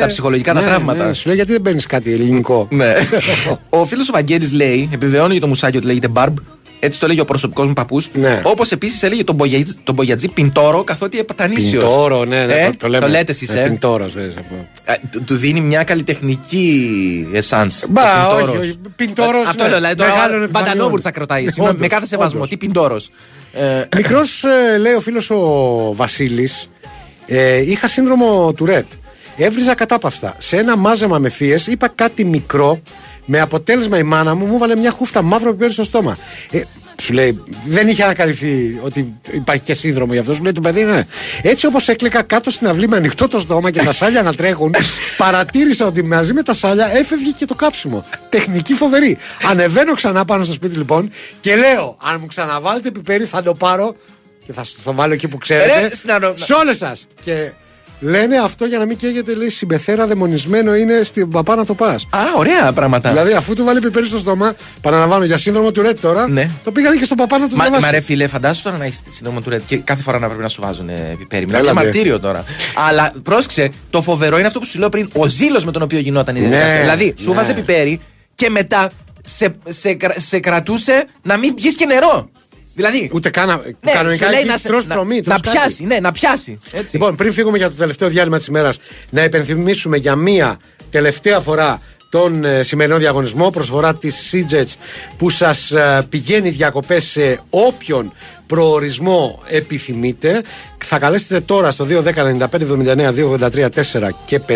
τα ψυχολογικά τα τραύματα. Ναι, σου λέει γιατί δεν παίρνει κάτι ελληνικό. Ναι. Ο φίλος ο Βαγγέλης λέει, επιβεβαιώνει για το μουσάκι ότι λέγεται μπαρμπ. Έτσι το λέγει ο προσωπικός μου παππούς. Ναι. Όπως επίσης έλεγε τον Μπογιατζή Πιντόρο, καθότι επατανήσιος. Πιντόρο, ναι, ναι, το λέτε εσείς. Πιντόρος, του δίνει μια καλλιτεχνική εσάνς. Μπα, όχι. Πιντόρος. Αυτό λέω. Δηλαδή, Μπαντανόβουρτσα κρατάει. Με κάθε σεβασμό. Τι Πιντόρος. Μικρός, λέει ο φίλος ο Βασίλης, είχα σύνδρομο του Ρετ. Έβριζα κατάπαυστα. Σε ένα μάζεμα με θείες είπα κάτι μικρό. Με αποτέλεσμα η μάνα μου μου βάλε μια χούφτα μαύρο πιπέρι στο στόμα. Σου λέει, δεν είχε ανακαλυφθεί ότι υπάρχει και σύνδρομο γι' αυτό. Σου λέει το παιδί, ναι. Έτσι όπως έκλεκα κάτω στην αυλή με ανοιχτό το στόμα και τα σάλια να τρέχουν, παρατήρησα ότι μαζί με τα σάλια έφευγε και το κάψιμο. Τεχνική φοβερή. Ανεβαίνω ξανά πάνω στο σπίτι λοιπόν και λέω, αν μου ξαναβάλετε πιπέρι θα το πάρω και θα το βάλω εκεί που ξέρετε. Σε όλες σας. Και λένε αυτό για να μην καίγεται, λέει, συμπεθέρα δαιμονισμένο είναι στην παπά να το πας. Α, ωραία πράγματα. Δηλαδή, αφού του βάλει πιπέρι στο στόμα, παραλαμβάνω για σύνδρομο του Ρετ τώρα, ναι, το πήγανε και στον παπά να το διαβάσει. Μα ρε φίλε, φαντάσου τώρα να έχεις σύνδρομο του Ρετ και κάθε φορά να πρέπει να σου βάζουν πιπέρι. Μιλάμε για μαρτύριο τώρα. Αλλά πρόσεξε, το φοβερό είναι αυτό που σου λέω πριν, ο ζήλος με τον οποίο γινόταν η διαδικασία. Δηλαδή, σου βάζε πιπέρι και μετά σε κρατούσε να μην πιεις και νερό. Δηλαδή, ούτε κανονικά να πιάσει, ναι, να πιάσει. Έτσι. Λοιπόν, πριν φύγουμε για το τελευταίο διάλειμμα της ημέρας, να υπενθυμίσουμε για μία τελευταία φορά τον σημερινό διαγωνισμό, προσφορά της Seajets που σας πηγαίνει διακοπές σε όποιον προορισμό επιθυμείτε. Θα καλέσετε τώρα στο 210-95-79-283-4 και 5,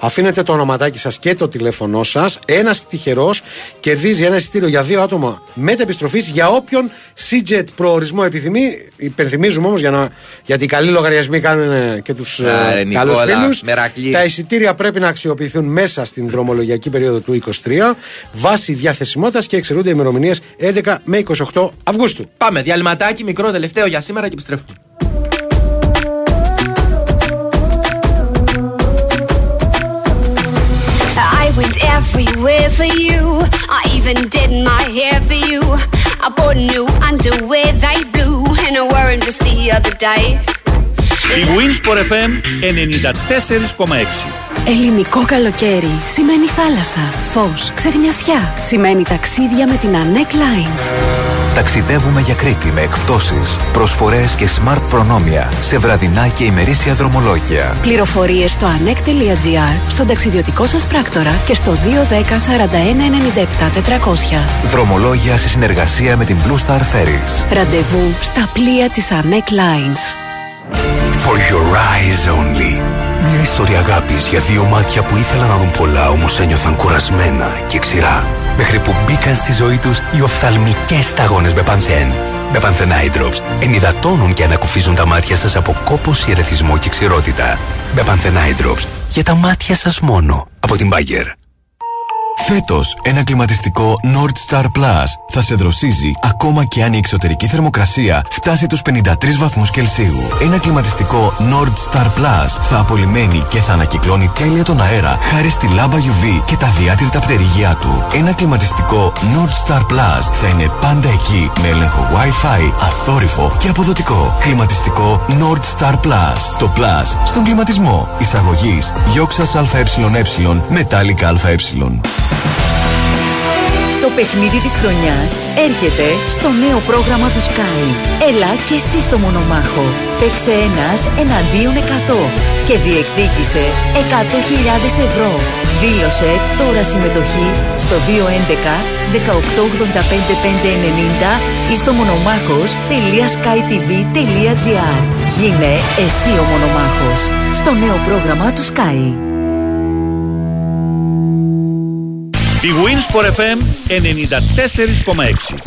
αφήνετε το ονοματάκι σας και το τηλέφωνό σας. Ένας τυχερός κερδίζει ένα εισιτήριο για δύο άτομα μετεπιστροφής για όποιον Seajet προορισμό επιθυμεί. Υπενθυμίζουμε όμως γιατί οι καλοί λογαριασμοί κάνουν και τους καλούς φίλους. Μερακλή. Τα εισιτήρια πρέπει να αξιοποιηθούν μέσα στην δρομολογιακή περίοδο του 23 βάσει διαθεσιμότητας και εξαιρούνται ημερομηνίες 11 με 28 Αυγούστου. Πάμε διαλυματάκι μικρό τελευταίο για σήμερα και επιστρέφουμε. Everywhere for you, I even did my hair for you. I bought new underwear, they blew, and I wore them just the other day. Η Winsport FM 94,6. Ελληνικό καλοκαίρι σημαίνει θάλασσα, φως, ξεγνιασιά. Σημαίνει ταξίδια με την Anek Lines. Ταξιδεύουμε για Κρήτη με εκπτώσεις, προσφορές και smart προνόμια σε βραδινά και ημερήσια δρομολόγια. Πληροφορίες στο anek.gr, στον ταξιδιωτικό σας πράκτορα και στο 210-4197-400. Δρομολόγια σε συνεργασία με την Blue Star Ferries. Ραντεβού στα πλοία της Anek Lines. For your eyes only. Μια ιστορία αγάπης για δύο μάτια που ήθελαν να δουν πολλά, όμως ένιωθαν κουρασμένα και ξηρά. Μέχρι που μπήκαν στη ζωή τους οι οφθαλμικές σταγόνες Bepanthen. Bepanthen Eye Drops ενυδατώνουν και ανακουφίζουν τα μάτια σας από κόπο, ερεθισμό και ξηρότητα. Bepanthen Eye Drops. για τα μάτια σας μόνο. Από την Bayer. Φέτος, ένα κλιματιστικό Nord Star Plus θα σε δροσίζει ακόμα και αν η εξωτερική θερμοκρασία φτάσει τους 53 βαθμούς Κελσίου. Ένα κλιματιστικό Nord Star Plus θα απολυμάνει και θα ανακυκλώνει τέλεια τον αέρα χάρη στη λάμπα UV και τα διάτρητα πτερυγιά του. Ένα κλιματιστικό Nord Star Plus θα είναι πάντα εκεί με έλεγχο Wi-Fi, αθόρυφο και αποδοτικό. Κλιματιστικό Nord Star Plus. Το Plus στον κλιματισμό. Εισαγωγής Γιόξας ΑΕΕ Μετάλλικα ΑΕ. Το παιχνίδι της χρονιάς έρχεται στο νέο πρόγραμμα του Sky. Έλα και εσύ στο μονομάχο. Παίξε ένας εναντίον 100 και διεκδίκησε 100.000 ευρώ. Δήλωσε τώρα συμμετοχή στο 211-1885-590 ή στο μονομάχος.skytv.gr. Γίνε εσύ ο μονομάχος στο νέο πρόγραμμα του Sky. Η Winsport FM 94,6.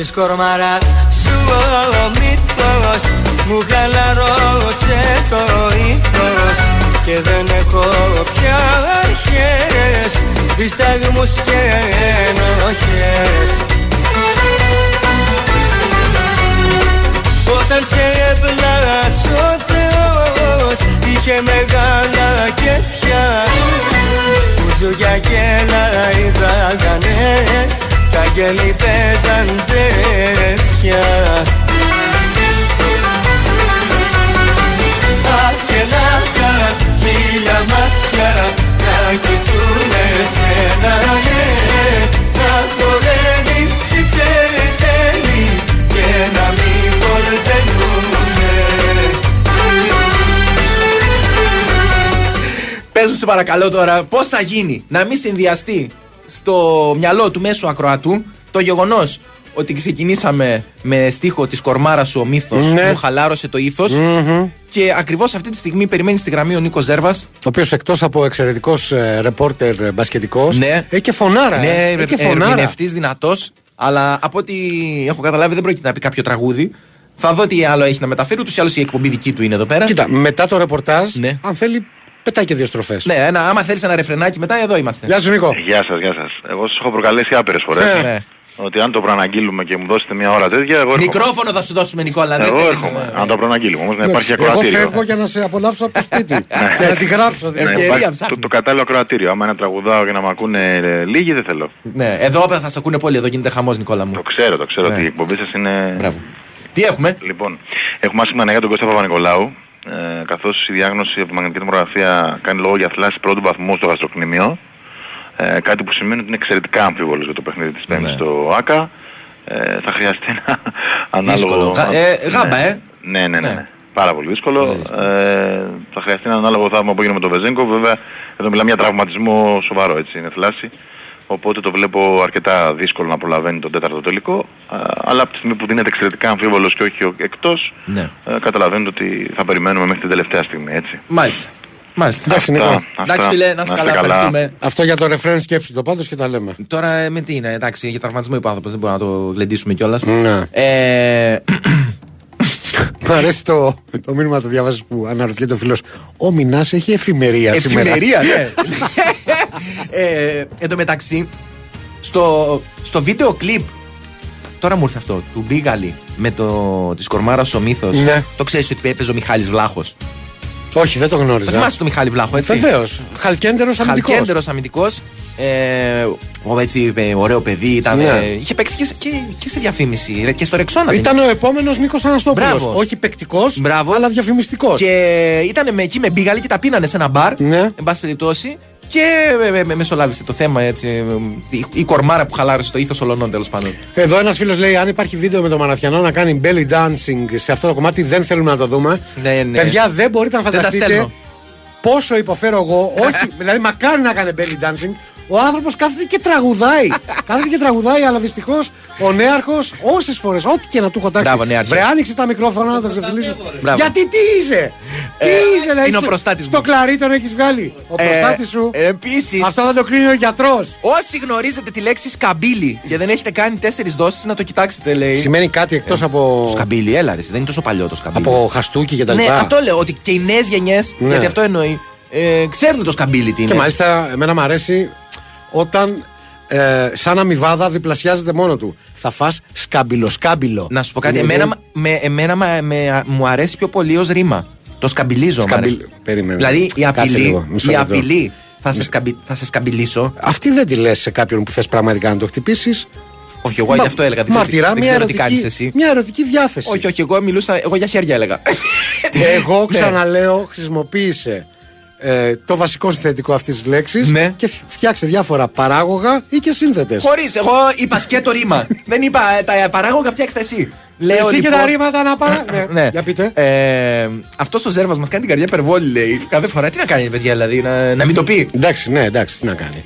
Της κορμαράς σου ο μύθος, μου χαλαρώσε το ήθος και δεν έχω πια αρχές, δισταγμούς και ενοχές. Όταν σε έπλασε ο Θεός είχε μεγάλα κέφια που ζουγιά γέλα είδαγανε, τα γέλη παίζαν τέτοια. Αχ και να τα χίλια μάτια να κοιτούνε σένα, ναι, να χορεύεις τσιπτέλη και να μην πολτελούνε. Πες μου σε παρακαλώ τώρα πώς θα γίνει να μην συνδυαστεί στο μυαλό του μέσου ακροατού το γεγονός ότι ξεκινήσαμε με στίχο της κορμάρας ο μύθος, ναι, μου χαλάρωσε το ήθος, mm-hmm, και ακριβώς αυτή τη στιγμή περιμένει στη γραμμή ο Νίκος Ζέρβας, ο οποίος εκτός από εξαιρετικός ρεπόρτερ μπασκετικός, ναι, και φωνάρα, ναι, και φωνάρα, ερμηνευτής δυνατός, αλλά από ό,τι έχω καταλάβει δεν πρόκειται να πει κάποιο τραγούδι. Θα δω τι άλλο έχει να μεταφέρει, ούτως ή άλλως η εκπομπή δική του είναι εδώ πέρα. Κοίτα, μετά το ρεπορτάζ, ναι, αν θέλει πετάει και δύο στροφές. Ναι, άμα θέλεις ένα ρεφρενάκι μετά, εδώ είμαστε. Γεια σου Νίκο. Γεια σας, γεια σας. Εγώ σας έχω προκαλέσει άπειρες φορές. Ναι. Ότι αν το προαναγγείλουμε και μου δώσετε μια ώρα τέτοια, εγώ έρχομαι. Μικρόφωνο θα σου δώσουμε Νικόλα, δεν έρχομαι. Έρχομαι. Αν το προαναγγείλουμε όμως, να υπάρχει ακροατήριο. Εγώ φεύγω για να σε απολαύσω από το σπίτι και να τη γράψω. Το κατάλληλο ακροατήριο. Άμα ένα τραγουδάω για να μ' ακούνε λίγοι, δεν θέλω. Ναι, εδώ θα σας ακούνε πολύ, εδώ γίνεται χαμός Νικόλα μου. Το ξέρω, το ξέρω ότι η εκπομπή σας είναι. Τι έχουμε. Λοιπόν, έχουμε σήμερα για τον Κώστα Παπα-Νικολάου. Καθώς η διάγνωση από τη μαγνητική τομογραφία κάνει λόγο για θλάση πρώτου βαθμού στο γαστροκνημείο, κάτι που σημαίνει ότι είναι εξαιρετικά αμφίβολος για το παιχνίδι της Πέμπτης, ναι, στο ΆΚΑ. Θα χρειαστεί ένα ανάλογο γάμπα, ναι. Πάρα πολύ δύσκολο, θα χρειαστεί ένα ανάλογο θαύμα που έγινε με τον Βεζένκο. Βέβαια εδώ μιλάμε για τραυματισμό σοβαρό, έτσι, είναι θλάση, οπότε το βλέπω αρκετά δύσκολο να προλαβαίνει τον τέταρτο τελικό, αλλά από τη στιγμή που δίνεται εξαιρετικά αμφίβολος και όχι εκτός, ναι, καταλαβαίνετε ότι θα περιμένουμε μέχρι την τελευταία στιγμή, έτσι. Μάλιστα. Μάλιστα. Εντάξει φίλε, να σε καλά, ευχαριστούμε. Αυτό για το ρεφρέν σκέψου το πάντως και τα λέμε. Τώρα με τι είναι, εντάξει, για τραυματισμό υπάρχει άνθρωπος, δεν μπορούμε να το γλεντήσουμε κιόλας. Ναι. Μου αρέσει το μήνυμα το διαβάζεις που αναρωτιέται ο φίλος. Ο Μινάς έχει εφημερία σήμερα. Εφημερία, ναι. Εν τω μεταξύ, στο βίντεο κλιπ, τώρα μου ήρθε αυτό, του Μπίγαλη με της κορμάρας ο μύθος, ναι. Το ξέρεις ότι έπαιζε ο Μιχάλης Βλάχος? Όχι, δεν το γνώριζα. Θα θυμάσαι τον Μιχάλη Βλάχο, έτσι? Βεβαίως, χαλκέντερος αμυντικός. Έτσι, ωραίο παιδί ήταν, ναι. Είχε παίξει και σε διαφήμιση και στο Ρεξόνα. Ήταν ο επόμενος Νίκος Αναστόπουλος. Όχι παικτικός, αλλά διαφημιστικός. Και ήταν εκεί με Μπίγαλη και τα πίνανε σε ένα μπαρ, ναι. Εν πάση περιπτώσει. Και μεσολάβησε το θέμα, έτσι. Η κορμάρα που χαλάρωσε το ήθος ολονών, τέλος πάντων. Εδώ ένας φίλος λέει: αν υπάρχει βίντεο με τον Μαναθιανό να κάνει belly dancing σε αυτό το κομμάτι, δεν θέλουμε να το δούμε. Ναι. Παιδιά, δεν μπορείτε να φανταστείτε πόσο υποφέρω εγώ. Όχι, δηλαδή μακάρι να κάνει belly dancing. ο άνθρωπος κάθεται και τραγουδάει. Κάθεται και τραγουδάει, αλλά δυστυχώς ο νέαρχος, όσες φορές, ό,τι και να του έχω τάξει. Βρε, άνοιξε τα μικρόφωνα να τον ξεφυλίσω. Γιατί τι είσαι! Τι είσαι, λέει. Είναι ο προστάτης μου. Το κλαρί τον έχεις βγάλει. Ο προστάτης σου. Επίσης. Αυτό θα το κρίνει ο γιατρός. Όσοι γνωρίζετε τη λέξη σκαμπίλι και δεν έχετε κάνει 4 δόσεις, να το κοιτάξετε, λέει. Σημαίνει κάτι εκτός από. Σκαμπίλι, έλα ρε, δεν είναι τόσο παλιό το σκαμπίλι. Από χαστούκι κτλ. Ναι, αυτό λέω ότι και οι νέες γενιές, γιατί αυτό εννοεί. Ξέρουν το σκαμπίλι τι είναι. Και μάλιστα εμένα μου αρέσει όταν σαν αμοιβάδα διπλασιάζεται μόνο του. Θα φας σκαμπιλοσκάμπιλο. Να σου πω κάτι, εμένα μου αρέσει πιο πολύ ως ρήμα. Το σκαμπιλίζω. Περίμενε. Δηλαδή η απειλή, θα σε σκαμπιλίσω. Αυτή δεν τη λες σε κάποιον που θες πραγματικά να το χτυπήσεις. Όχι, εγώ για αυτό έλεγα. Μαρτυρά, μια ερωτική διάθεση. Όχι, εγώ για χέρια έλεγα. Εγώ ξαναλέω, χρησιμοποίησε το βασικό συνθετικό αυτής της λέξης, ναι, και φτιάξε διάφορα παράγωγα ή και σύνθετες. Χωρίς, εγώ είπα σκέτο ρήμα. Δεν είπα τα παράγωγα, φτιάξτε εσύ. Λέω, εσύ λοιπόν, και τα ρήματα να πάρει. Ναι. Για πείτε. Αυτός ο Ζέρβας μας κάνει την καρδιά υπερβόλη, λέει. Κάθε φορά τι να κάνει, παιδιά, δηλαδή, να μην το πει. Εντάξει, ναι, εντάξει, τι να κάνει.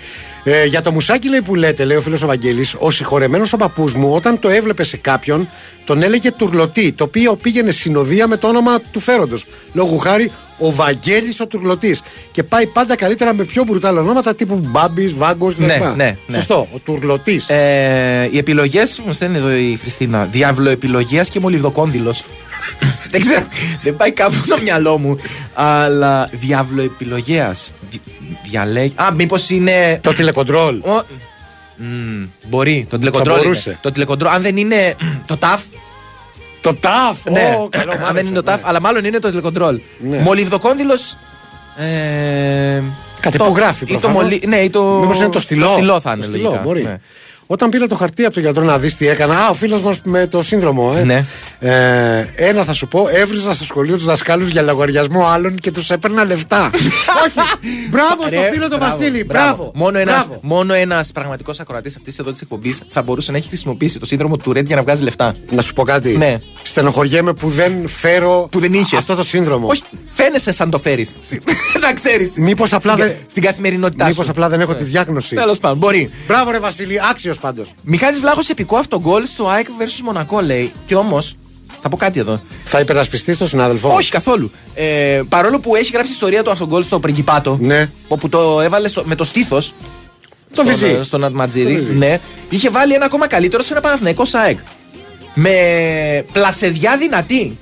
Για το μουσάκι, λέει, που λέτε, λέει ο φίλος ο Βαγγέλης, ο συγχωρεμένος ο παππούς μου, όταν το έβλεπε σε κάποιον, τον έλεγε τουρλωτή, το οποίο πήγαινε συνοδεία με το όνομα του φέροντος. Λόγου χάρη, ο Βαγγέλης ο τουρλωτής. Και πάει πάντα καλύτερα με πιο μπρουτάλα ονόματα τύπου Μπάμπης, Βάγκος κλπ. Ναι. Σωστό, ο τουρλωτής. Οι επιλογές, μου στέλνει εδώ η Χριστίνα, διάβλο επιλογίας και μολυβδοκόνδυλος. Δεν ξέρω, δεν πάει κάπου το μυαλό μου, αλλά διάβλο επιλογέας. Α, μήπως είναι. Το τηλεκοντρόλ. Μπορεί. Το τηλεκοντρόλ. Το τηλεκοντρόλ. Αν δεν είναι το ταφ. Το ταφ! Ναι. Αν δεν είναι το ταφ, αλλά μάλλον είναι το τηλεκοντρόλ. Μολυβδοκόνδυλος. Κάτι που γράφει προφανώς. Ναι, ή το. Μήπως είναι το στυλό. Το στυλό θα είναι. Στυλό, μπορεί. Όταν πήρα το χαρτί από τον γιατρό να δεις τι έκανα. Α, ο φίλος μας με το σύνδρομο. Ναι. Ένα θα σου πω, έβριζα στο σχολείο τους δασκάλους για λογαριασμό άλλων και τους έπαιρνα λεφτά. Όχι. Μπράβο στο φίλο τον Βασίλη. Μπράβο. Μόνο ένας πραγματικός ακροατής αυτής εδώ της εκπομπής θα μπορούσε να έχει χρησιμοποιήσει το σύνδρομο του Ρέντ για να βγάζει λεφτά. Να σου πω κάτι. Ναι. Στενοχωριέμαι που δεν φέρω αυτό το σύνδρομο. Όχι. Φαίνεσαι σαν το φέρεις. Να ξέρεις. Μήπως απλά δεν έχω τη διάγνωση. Τέλος πάντων. Μπορεί. Μπράβο, ρε Βασίλη, άξιο. Μιχάλης Βλάχος επικό αυτογκόλ στο ΑΕΚ vs Μονακό, λέει. Και όμως, θα πω κάτι εδώ. Θα υπερασπιστείς τον συνάδελφο? Όχι καθόλου. Παρόλο που έχει γράψει ιστορία του αυτογκόλ στο Πριγκιπάτο, ναι, όπου το έβαλε με το στήθος. Το βυζί. Στον Ατματζίδη. Ναι. Είχε βάλει ένα ακόμα καλύτερο σε ένα Παναθηναϊκό ΣΑΕΚ. Με πλασεδιά δυνατή.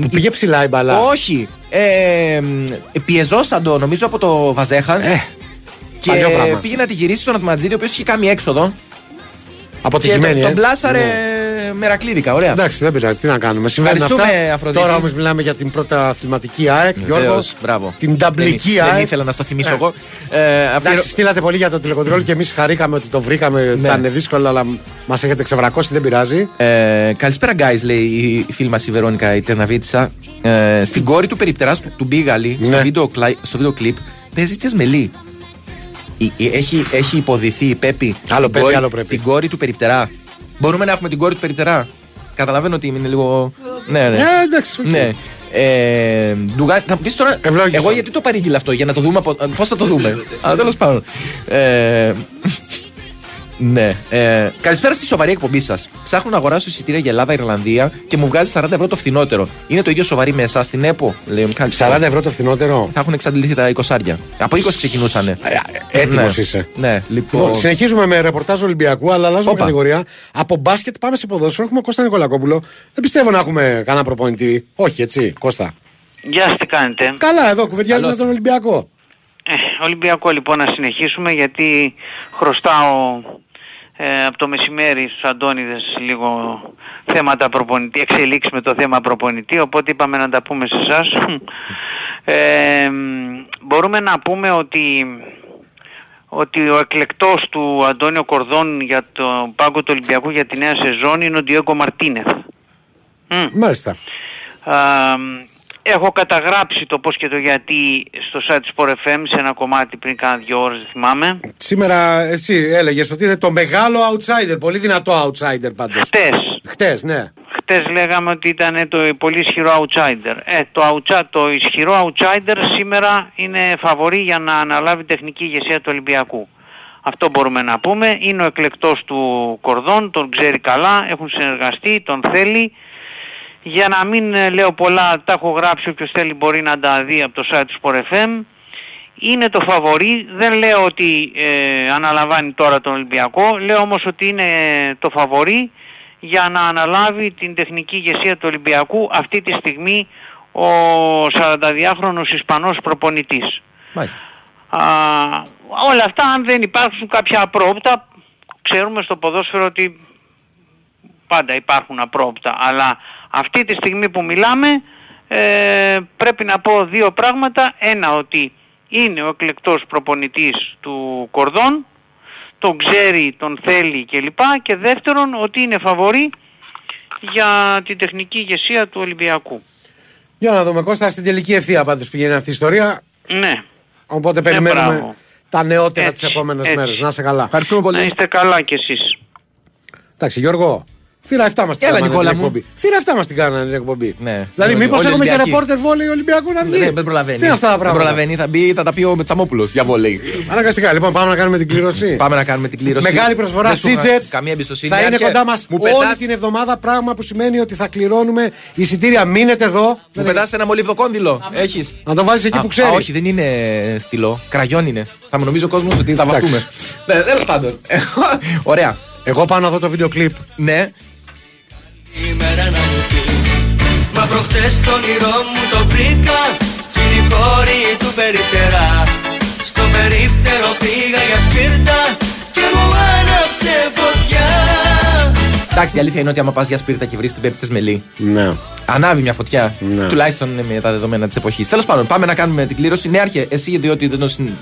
Που πήγε ψηλά η μπαλά. Όχι. Πιεζόσαντο, νομίζω, από το Βαζέχα. Και πήγε να τη γυρίσει στον Ατματζίδη, ο οποίος είχε κάνει έξοδο. Αποτυχημένη. Και τον πλάσαρε μερακλίδικα. Ωραία. Εντάξει, δεν πειράζει, τι να κάνουμε. Συμβαίνουν αυτά. Αφροδίτη. Τώρα όμως μιλάμε για την πρώτα αθληματική ΑΕΚ. Γιώργος, μπράβο. Την ταμπλική ΑΕΚ. Δεν ήθελα να στο θυμίσω εγώ. Εντάξει, στείλατε πολύ για το τηλεκοντρόλ και εμείς χαρήκαμε ότι το βρήκαμε. Ναι. Ήταν δύσκολο, αλλά μας έχετε ξεβρακώσει, δεν πειράζει. Καλησπέρα, guys, λέει η φίλη μας η Βερόνικα η Τερναβίτσα. Στην κόρη του περιπτεράστου του Μπίγαλη, στο βίντεο κλιπ, παίζει τσεσμελή. Έχει υποδηθεί η Πέπη την κόρη του Περιπτερά. Μπορούμε να έχουμε την κόρη του Περιπτερά? Καταλαβαίνω ότι είναι λίγο. Ναι, εντάξει. Θα μου πεις τώρα, εγώ γιατί το παρήγγειλα αυτό, για να το δούμε. Πώς θα το δούμε? Αλλά τέλος πάντων. Ναι. Καλησπέρα στη σοβαρή εκπομπή σας. Ψάχνω να αγοράσω εισιτήρια για Ελλάδα-Ιρλανδία και μου βγάζει 40 ευρώ το φθηνότερο. Είναι το ίδιο σοβαρή με εσάς στην ΕΠΟ? 40 ευρώ το φθηνότερο. Θα έχουν εξαντληθεί τα 20. Από 20 ξεκινούσανε. Έτοιμος είσαι. Ναι, λοιπόν. Συνεχίζουμε με ρεπορτάζ Ολυμπιακού, αλλά αλλάζουμε κατηγορία. Από μπάσκετ πάμε σε ποδόσφαιρο. Έχουμε Κώστα Νικολακόπουλο. Δεν πιστεύω να έχουμε κανένα προπονητή. Όχι, έτσι, Κώστα? Γεια σας, τι κάνετε? Καλά, εδώ κουβεντιάζουμε τον Ολυμπιακό. Ολυμπιακό λοιπόν να συνεχίσουμε, γιατί χρωστάω από το μεσημέρι στους Αντώνιδες λίγο θέματα προπονητή, εξελίξει με το θέμα προπονητή, οπότε είπαμε να τα πούμε σε εσάς. Μπορούμε να πούμε ότι ο εκλεκτός του Αντώνιο Κορδόν για το πάγκο του Ολυμπιακού για τη νέα σεζόν είναι ο Ντιέγκο Μαρτίνεθ. Μάλιστα. Έχω καταγράψει το πώς και το γιατί στο site της Sport FM σε ένα κομμάτι πριν κάνα 2 ώρες, δεν θυμάμαι. Σήμερα εσύ έλεγες ότι είναι το μεγάλο outsider, πολύ δυνατό outsider πάντως. Χτες, ναι. Χτες λέγαμε ότι ήταν το πολύ ισχυρό outsider. Το ισχυρό outsider σήμερα είναι φαβορί για να αναλάβει τεχνική ηγεσία του Ολυμπιακού. Αυτό μπορούμε να πούμε. Είναι ο εκλεκτός του Κορδόν, τον ξέρει καλά, έχουν συνεργαστεί, τον θέλει. Για να μην λέω πολλά, τα έχω γράψει, όποιος θέλει μπορεί να τα δει από το site του Sport FM. Είναι το φαβορί, δεν λέω ότι αναλαμβάνει τώρα τον Ολυμπιακό, λέω όμως ότι είναι το φαβορί για να αναλάβει την τεχνική ηγεσία του Ολυμπιακού αυτή τη στιγμή ο 42χρονος Ισπανός προπονητής. Μάλιστα. Όλα αυτά, αν δεν υπάρχουν κάποια απρόοπτα, ξέρουμε στο ποδόσφαιρο ότι πάντα υπάρχουν απρόοπτα, αλλά αυτή τη στιγμή που μιλάμε πρέπει να πω δύο πράγματα. Ένα, ότι είναι ο εκλεκτός προπονητής του Κορδόν, τον ξέρει, τον θέλει κλπ. Και δεύτερον, ότι είναι φαβορί για την τεχνική ηγεσία του Ολυμπιακού. Για να δούμε, Κώστα, στην τελική ευθεία πάντως πηγαίνει αυτή η ιστορία. Ναι. Οπότε περιμένουμε τα νεότερα τις επόμενες μέρες. Να είσαι καλά. Ευχαριστούμε πολύ. Να είστε καλά κι εσείς. Εντάξει, Γιώργο. Φύρα 7 μας την κάνανε. Φύρα 7 μας την κάνανε την εκπομπή. Ναι. Δηλαδή, μήπως έχουμε και ρεπόρτερ βόλεϊ Ολυμπιακού να βγει. Δεν προλαβαίνει. Τι είναι αυτά τα πράγματα. Δεν προλαβαίνει, θα τα πει ο Μετσαμόπουλος για βόλεϊ. Αναγκαστικά, λοιπόν, πάμε να κάνουμε την κλήρωση. Μεγάλη προσφορά Σίτζετς. Καμία εμπιστοσύνη. Θα είναι κοντά μας όλη την εβδομάδα. Πράγμα που σημαίνει ότι θα κληρώνουμε εισιτήρια. Μείνετε εδώ. Μου πετάς ένα μολυβδοκόνδυλο. Έχεις. Να το βάλεις εκεί που ξέρεις. Όχι, δεν είναι στυλό. Κραγιόν είναι. Θα μου νομίζει ο κόσμος ότι θα βαφτούμε. Τέλος πάντων. Ωραία. Εγώ πάω να δω το βίντεο κλιπ. Ναι. Μα προχτές στο όνειρό μου το βρήκα. Κι είναι η κόρη του περιπτερά. Στο περίπτερο πήγα για σπίρτα και μου άναψε φωτιά. Εντάξει, η αλήθεια είναι ότι άμα πας για σπίρτα και βρεις την πέπτη της μελή, ναι, ανάβει μια φωτιά. Ναι. Τουλάχιστον με τα δεδομένα της εποχής. Τέλος πάντων, πάμε να κάνουμε την κλήρωση. Ναι, Άρχε, εσύ, διότι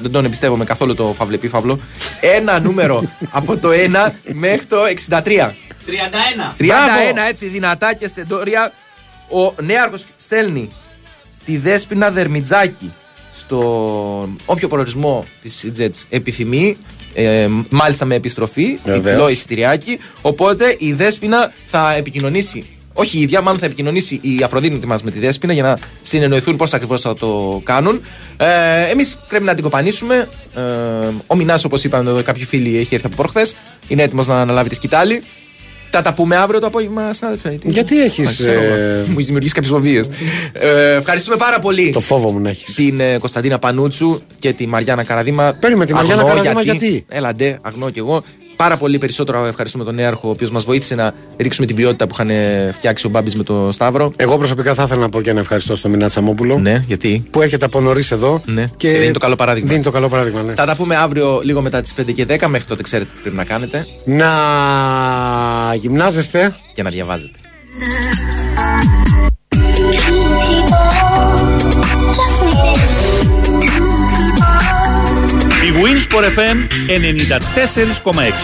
δεν τον εμπιστεύομαι καθόλου το φαυλεπίφαυλο. Ένα νούμερο από το 1 μέχρι το 63. 31. 31, έτσι δυνατά και στεντόρια. Ο νέαρχος στέλνει τη Δέσποινα Δερμιτζάκη στον όποιο προορισμό της Jets επιθυμεί, μάλιστα με επιστροφή, διπλό εισιτηριάκι. Οπότε η Δέσποινα θα επικοινωνήσει, όχι η ίδια, μάλλον θα επικοινωνήσει η Αφροδίνητη μας με τη Δέσποινα για να συνεννοηθούν πώς ακριβώς θα το κάνουν. Εμείς πρέπει να την κοπανίσουμε. Ο Μινάς, όπως είπαν εδώ κάποιοι φίλοι, έχει έρθει από προχθές. Είναι έτοιμος να αναλάβει τη σκυτάλη. Θα τα πούμε αύριο το απόγευμα, συνάδελφε. Γιατί έχεις. Μου έχει δημιουργήσει κάποιες φοβίες. Ευχαριστούμε πάρα πολύ. Το φόβο μου να έχεις. Την Κωνσταντίνα Πανούτσου και τη Μαριάννα Καραδίμα. Παίρνουμε τη Μαριάννα Καραδίμα γιατί. Έλα ντε, αγνώ κι εγώ. Πάρα πολύ περισσότερο ευχαριστούμε τον Νέαρχο, ο οποίος μας βοήθησε να ρίξουμε την ποιότητα που είχαν φτιάξει ο Μπάμπης με το Σταύρο. Εγώ προσωπικά θα ήθελα να πω και να ευχαριστώ στον Μινά Τσαμόπουλο. Ναι, γιατί. Που έρχεται από νωρίς εδώ. Ναι. Και δίνει το καλό παράδειγμα. Ναι. Θα τα πούμε αύριο λίγο μετά τις 5 και 10. Μέχρι τότε ξέρετε τι πρέπει να κάνετε. Να γυμνάζεστε και να διαβάζετε. Η Winsport FM 94,6.